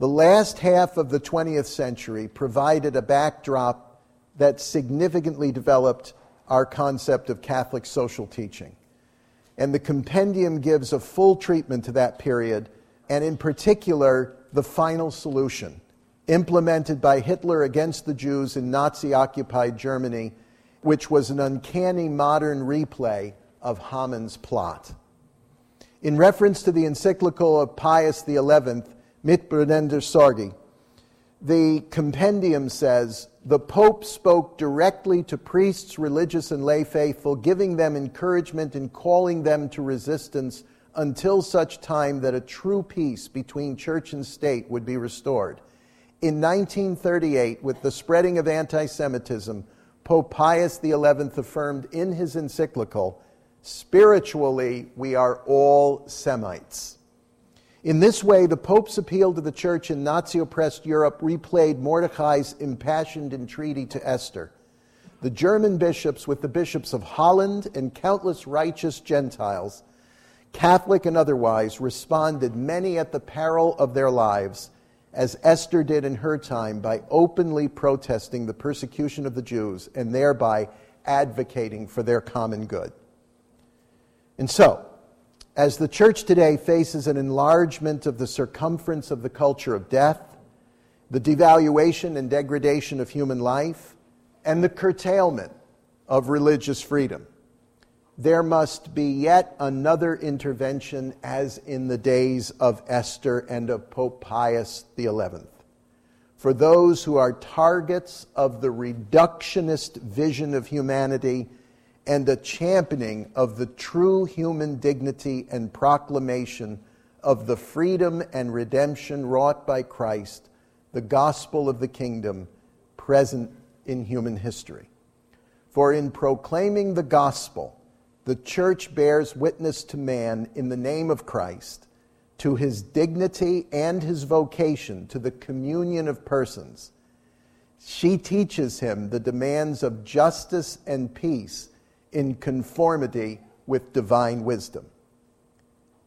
The last half of the 20th century provided a backdrop that significantly developed our concept of Catholic social teaching. And the compendium gives a full treatment to that period, and in particular, the final solution, implemented by Hitler against the Jews in Nazi-occupied Germany which was an uncanny modern replay of Haman's plot. In reference to the encyclical of Pius XI, Mitbrunender Sorgi, the compendium says, the Pope spoke directly to priests, religious, and lay faithful, giving them encouragement and calling them to resistance until such time that a true peace between church and state would be restored. In 1938, with the spreading of anti-Semitism, Pope Pius XI affirmed in his encyclical, spiritually, we are all Semites. In this way, the Pope's appeal to the Church in Nazi-oppressed Europe replayed Mordecai's impassioned entreaty to Esther. The German bishops, with the bishops of Holland and countless righteous Gentiles, Catholic and otherwise, responded, many at the peril of their lives, as Esther did in her time, by openly protesting the persecution of the Jews and thereby advocating for their common good. And so, as the Church today faces an enlargement of the circumference of the culture of death, the devaluation and degradation of human life, and the curtailment of religious freedom, there must be yet another intervention as in the days of Esther and of Pope Pius XI. For those who are targets of the reductionist vision of humanity, and a championing of the true human dignity and proclamation of the freedom and redemption wrought by Christ, the gospel of the kingdom present in human history. For in proclaiming the gospel, the Church bears witness to man in the name of Christ, to his dignity and his vocation to the communion of persons. She teaches him the demands of justice and peace in conformity with divine wisdom.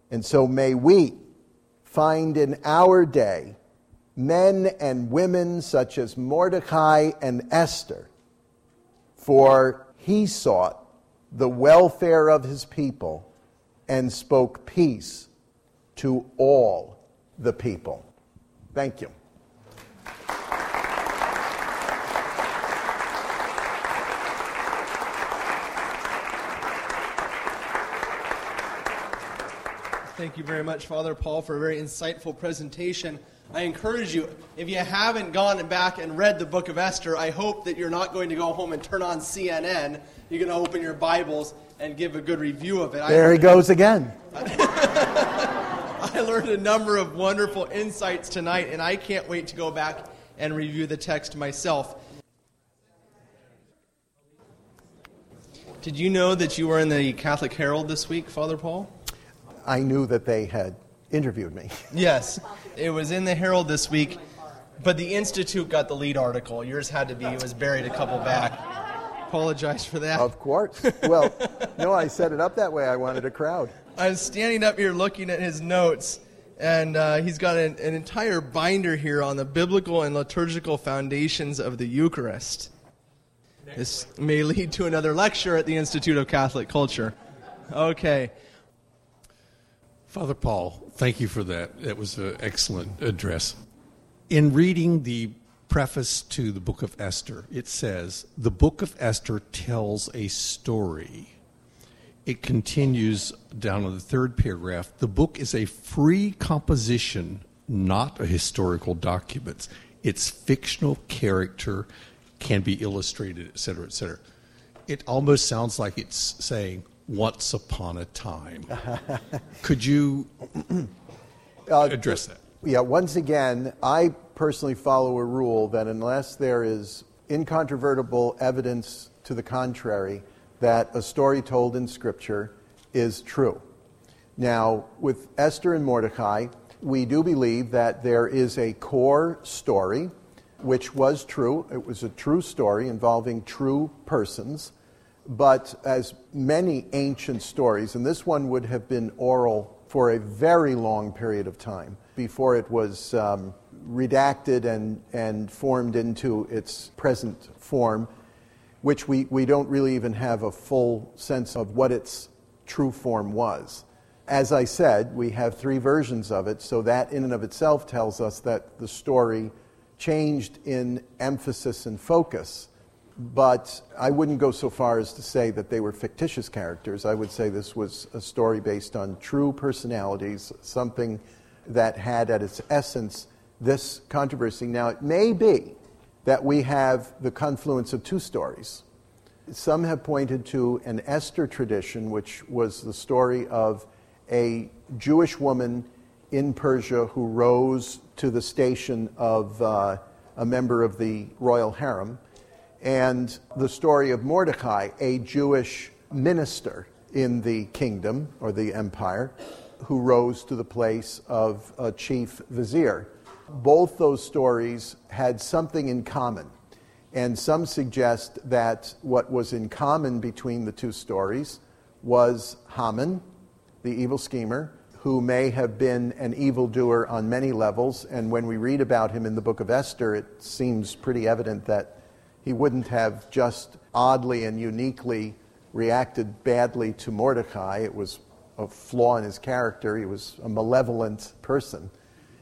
And so may we find in our day men and women such as Mordecai and Esther, for he sought the welfare of his people and spoke peace to all the people. Thank you. Thank you very much, Father Paul, for a very insightful presentation. I encourage you, if you haven't gone back and read the book of Esther, I hope that you're not going to go home and turn on CNN. You're going to open your Bibles and give a good review of it. There he goes again. I learned a number of wonderful insights tonight, and I can't wait to go back and review the text myself. Did you know that you were in the Catholic Herald this week, Father Paul? I knew that they had interviewed me. Yes. It was in the Herald this week, but the Institute got the lead article. Yours had to be. It was buried a couple back. Apologize for that. Of course. Well, no, I set it up that way. I wanted a crowd. I'm standing up here looking at his notes, and he's got an entire binder here on the biblical and liturgical foundations of the Eucharist. This may lead to another lecture at the Institute of Catholic Culture. Okay. Father Paul, thank you for that. That was an excellent address. In reading the preface to the Book of Esther, it says, the Book of Esther tells a story. It continues down in the third paragraph. The book is a free composition, not a historical document. Its fictional character can be illustrated, et cetera, et cetera. It almost sounds like it's saying, once upon a time. Could you address that? Yeah, once again, I personally follow a rule that unless there is incontrovertible evidence to the contrary, that a story told in Scripture is true. Now, with Esther and Mordecai, we do believe that there is a core story, which was true. It was a true story involving true persons. But as many ancient stories, and this one would have been oral for a very long period of time before it was redacted and formed into its present form, which we don't really even have a full sense of what its true form was. As I said, we have three versions of it, so that in and of itself tells us that the story changed in emphasis and focus But I wouldn't go so far as to say that they were fictitious characters. I would say this was a story based on true personalities, something that had at its essence this controversy. Now, it may be that we have the confluence of two stories. Some have pointed to an Esther tradition, which was the story of a Jewish woman in Persia who rose to the station of a member of the royal harem, and the story of Mordecai, a Jewish minister in the kingdom or the empire, who rose to the place of a chief vizier. Both those stories had something in common, and some suggest that what was in common between the two stories was Haman, the evil schemer, who may have been an evildoer on many levels, and when we read about him in the book of Esther, it seems pretty evident that he wouldn't have just oddly and uniquely reacted badly to Mordecai. It was a flaw in his character. He was a malevolent person.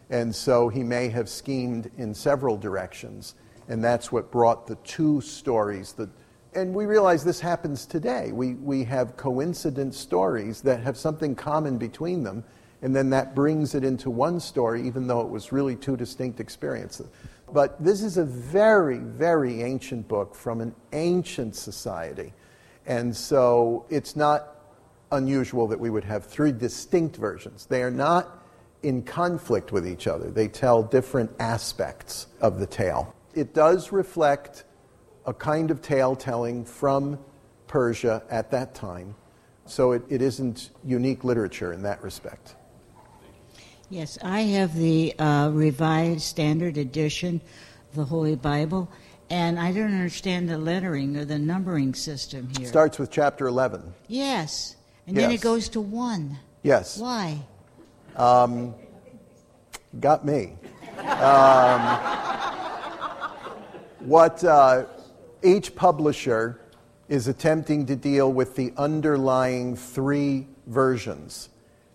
And so he may have schemed in several directions. And that's what brought the two stories. And we realize this happens today. We have coincident stories that have something common between them. And then that brings it into one story, even though it was really two distinct experiences. But this is a very, very ancient book from an ancient society. And so it's not unusual that we would have three distinct versions. They are not in conflict with each other. They tell different aspects of the tale. It does reflect a kind of tale telling from Persia at that time. So it isn't unique literature in that respect. Yes, I have the Revised Standard Edition of the Holy Bible, and I don't understand the lettering or the numbering system here. It starts with chapter 11. Yes, and then it goes to 1. Yes. Why? Got me. Each publisher is attempting to deal with the underlying three versions.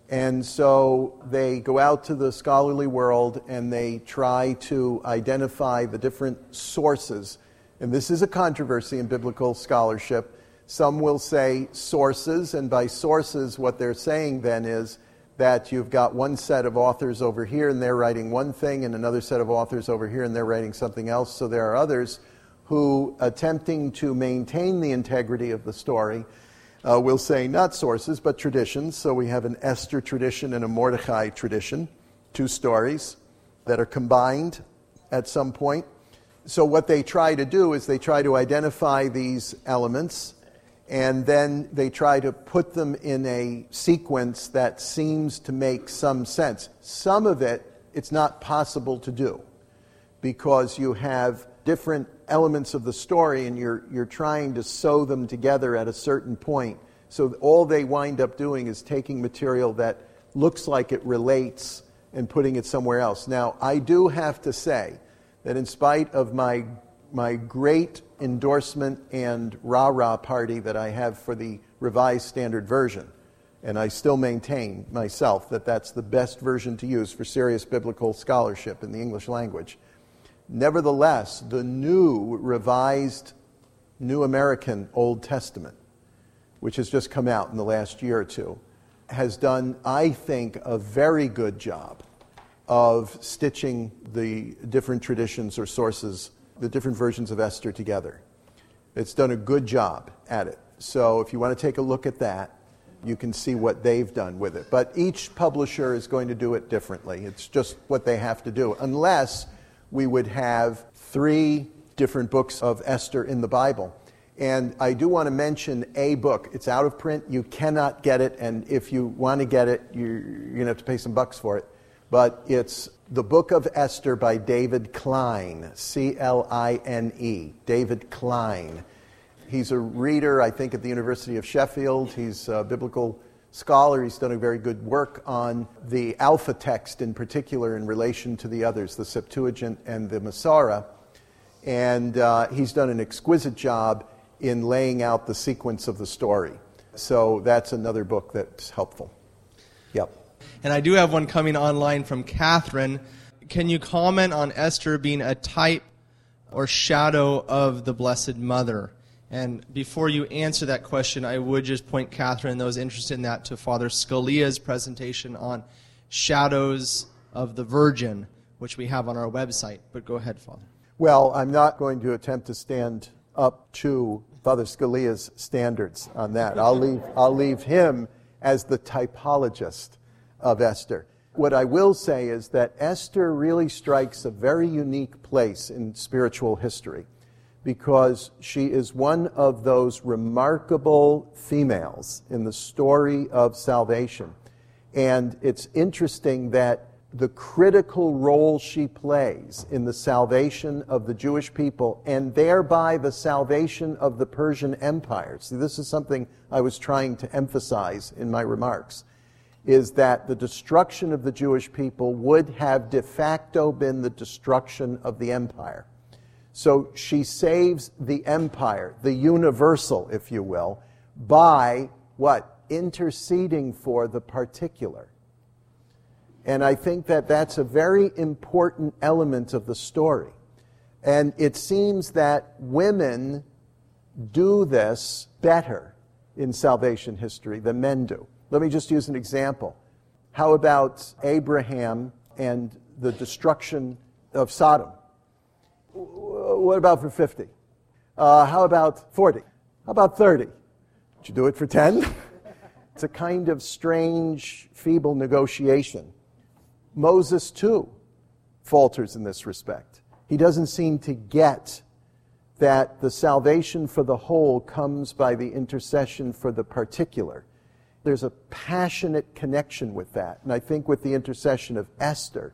And so they go out to the scholarly world and they try to identify the different sources. And this is a controversy in biblical scholarship. Some will say sources, and by sources what they're saying then is that you've got one set of authors over here and they're writing one thing, and another set of authors over here and they're writing something else. So there are others who, attempting to maintain the integrity of the story, we'll say not sources, but traditions. So we have an Esther tradition and a Mordecai tradition, two stories that are combined at some point. So what they try to do is they try to identify these elements, and then they try to put them in a sequence that seems to make some sense. Some of it, it's not possible to do, because you have different elements of the story and you're trying to sew them together at a certain point. So all they wind up doing is taking material that looks like it relates and putting it somewhere else. Now, I do have to say that in spite of my great endorsement and rah-rah party that I have for the Revised Standard Version, and I still maintain myself that that's the best version to use for serious biblical scholarship in the English language, nevertheless, the new revised New American Old Testament, which has just come out in the last year or two, has done, I think, a very good job of stitching the different traditions or sources, the different versions of Esther together. It's done a good job at it. So if you want to take a look at that, you can see what they've done with it. But each publisher is going to do it differently. It's just what they have to do, unless we would have three different books of Esther in the Bible. And I do want to mention a book. It's out of print. You cannot get it, and if you want to get it, you're going to have to pay some bucks for it. But it's The Book of Esther by David Cline, C-L-I-N-E, David Cline. He's a reader, I think, at the University of Sheffield. He's a biblical scholar. He's done a very good work on the Alpha text in particular in relation to the others, the Septuagint and the Masorah. And he's done an exquisite job in laying out the sequence of the story. So that's another book that's helpful. Yep. And I do have one coming online from Catherine. Can you comment on Esther being a type or shadow of the Blessed Mother? And before you answer that question, I would just point Catherine and those interested in that to Father Scalia's presentation on Shadows of the Virgin, which we have on our website. But go ahead, Father. Well, I'm not going to attempt to stand up to Father Scalia's standards on that. I'll leave him as the typologist of Esther. What I will say is that Esther really strikes a very unique place in spiritual history, because she is one of those remarkable females in the story of salvation. And it's interesting that the critical role she plays in the salvation of the Jewish people and thereby the salvation of the Persian Empire. See, this is something I was trying to emphasize in my remarks, is that the destruction of the Jewish people would have de facto been the destruction of the empire. So she saves the empire, the universal, if you will, by what? Interceding for the particular. And I think that that's a very important element of the story. And it seems that women do this better in salvation history than men do. Let me just use an example. How about Abraham and the destruction of Sodom? What about for 50? How about 40? How about 30? Did you do it for 10? It's a kind of strange, feeble negotiation. Moses, too, falters in this respect. He doesn't seem to get that the salvation for the whole comes by the intercession for the particular. There's a passionate connection with that. And I think with the intercession of Esther,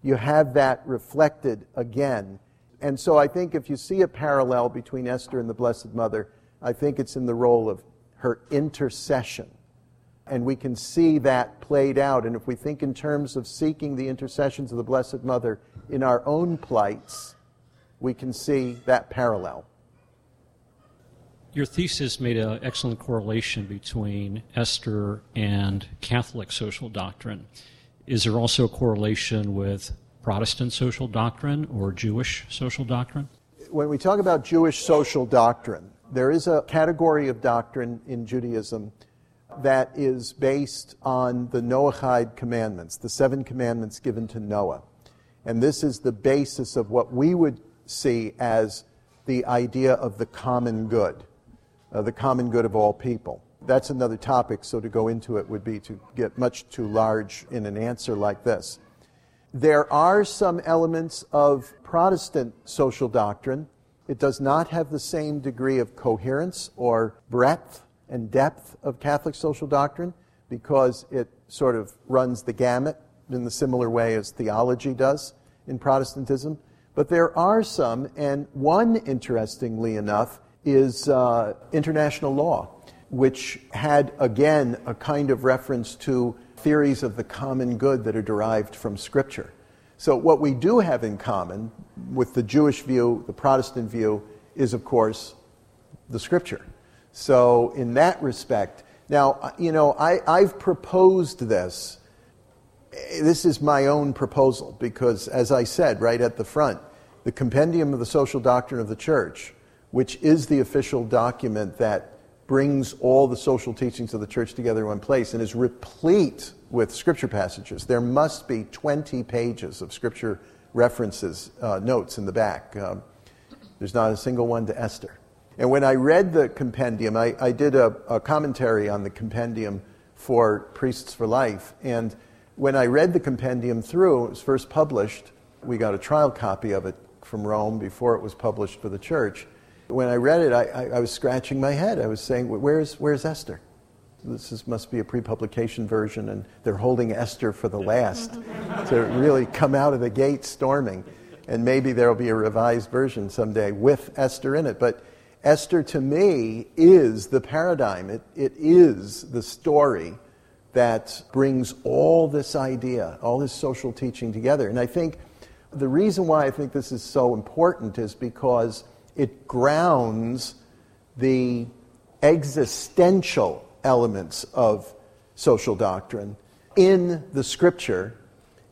you have that reflected again. And so I think if you see a parallel between Esther and the Blessed Mother, I think it's in the role of her intercession. And we can see that played out. And if we think in terms of seeking the intercessions of the Blessed Mother in our own plights, we can see that parallel. Your thesis made an excellent correlation between Esther and Catholic social doctrine. Is there also a correlation with Protestant social doctrine or Jewish social doctrine? When we talk about Jewish social doctrine, there is a category of doctrine in Judaism that is based on the Noahide commandments, the 7 commandments given to Noah. And this is the basis of what we would see as the idea of the common good of all people. That's another topic, so to go into it would be to get much too large in an answer like this. There are some elements of Protestant social doctrine. It does not have the same degree of coherence or breadth and depth of Catholic social doctrine, because it sort of runs the gamut in the similar way as theology does in Protestantism. But there are some, and one, interestingly enough, is international law, which had, again, a kind of reference to theories of the common good that are derived from Scripture. So what we do have in common with the Jewish view, the Protestant view, is, of course, the Scripture. So in that respect, now, you know, I've proposed this. This is my own proposal, because, as I said right at the front, the Compendium of the Social Doctrine of the Church, which is the official document that brings all the social teachings of the Church together in one place and is replete with Scripture passages. There must be 20 pages of Scripture references, notes in the back. There's not a single one to Esther. And when I read the Compendium, I did a commentary on the Compendium for Priests for Life, and when I read the compendium through, it was first published, we got a trial copy of it from Rome before it was published for the church. When I read it, I was scratching my head. I was saying, where's Esther? Must be a pre-publication version, and they're holding Esther for the last to really come out of the gate storming. And maybe there will be a revised version someday with Esther in it. But Esther, to me, is the paradigm. It is the story that brings all this idea, all this social teaching together. And I think the reason why I think this is so important is because it grounds the existential elements of social doctrine in the Scripture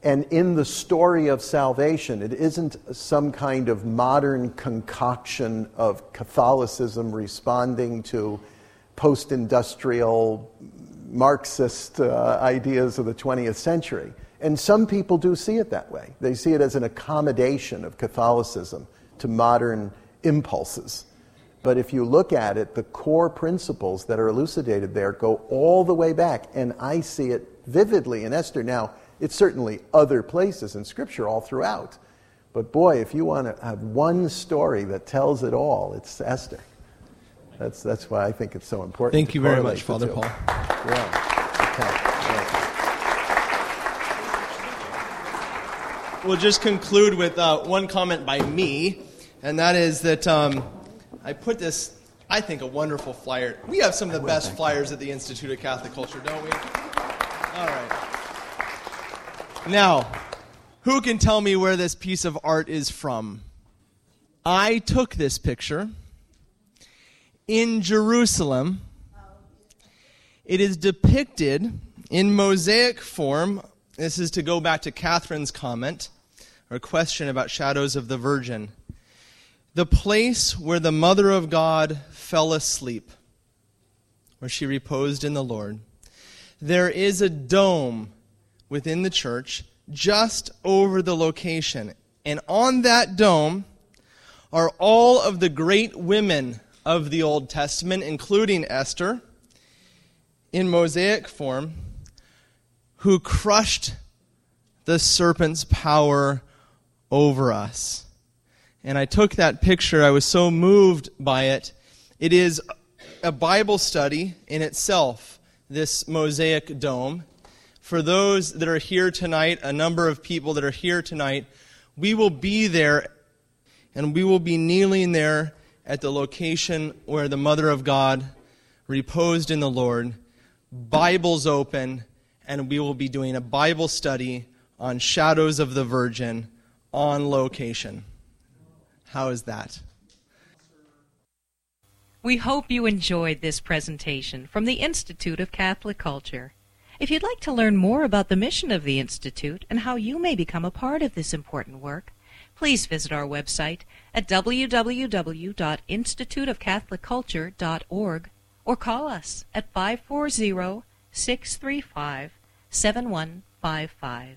And in the story of salvation, it isn't some kind of modern concoction of Catholicism responding to post-industrial Marxist ideas of the 20th century. And some people do see it that way. They see it as an accommodation of Catholicism to modern impulses. But if you look at it, the core principles that are elucidated there go all the way back. And I see it vividly in Esther. Now, it's certainly other places in Scripture all throughout. But boy, if you want to have one story that tells it all, it's Esther. That's why I think it's so important. Thank you very much, Father Paul. Yeah. Okay. We'll just conclude with one comment by me, and that is that I put this, I think, a wonderful flyer. We have some of the best flyers at the Institute of Catholic Culture, don't we? All right. Now, who can tell me where this piece of art is from? I took this picture in Jerusalem. It is depicted in mosaic form. This is to go back to Catherine's comment or question about Shadows of the Virgin. The place where the Mother of God fell asleep, where she reposed in the Lord. There is a dome within the church just over the location. And on that dome are all of the great women of the Old Testament, including Esther, in mosaic form, who crushed the serpent's power over us. And I took that picture. I was so moved by it. It is a Bible study in itself, this mosaic dome. For those that are here tonight, a number of people that are here tonight, we will be there, and we will be kneeling there at the location where the Mother of God reposed in the Lord, Bibles open, and we will be doing a Bible study on Shadows of the Virgin on location. How is that? We hope you enjoyed this presentation from the Institute of Catholic Culture. If you'd like to learn more about the mission of the Institute and how you may become a part of this important work, please visit our website at www.instituteofcatholicculture.org or call us at 540-635-7155.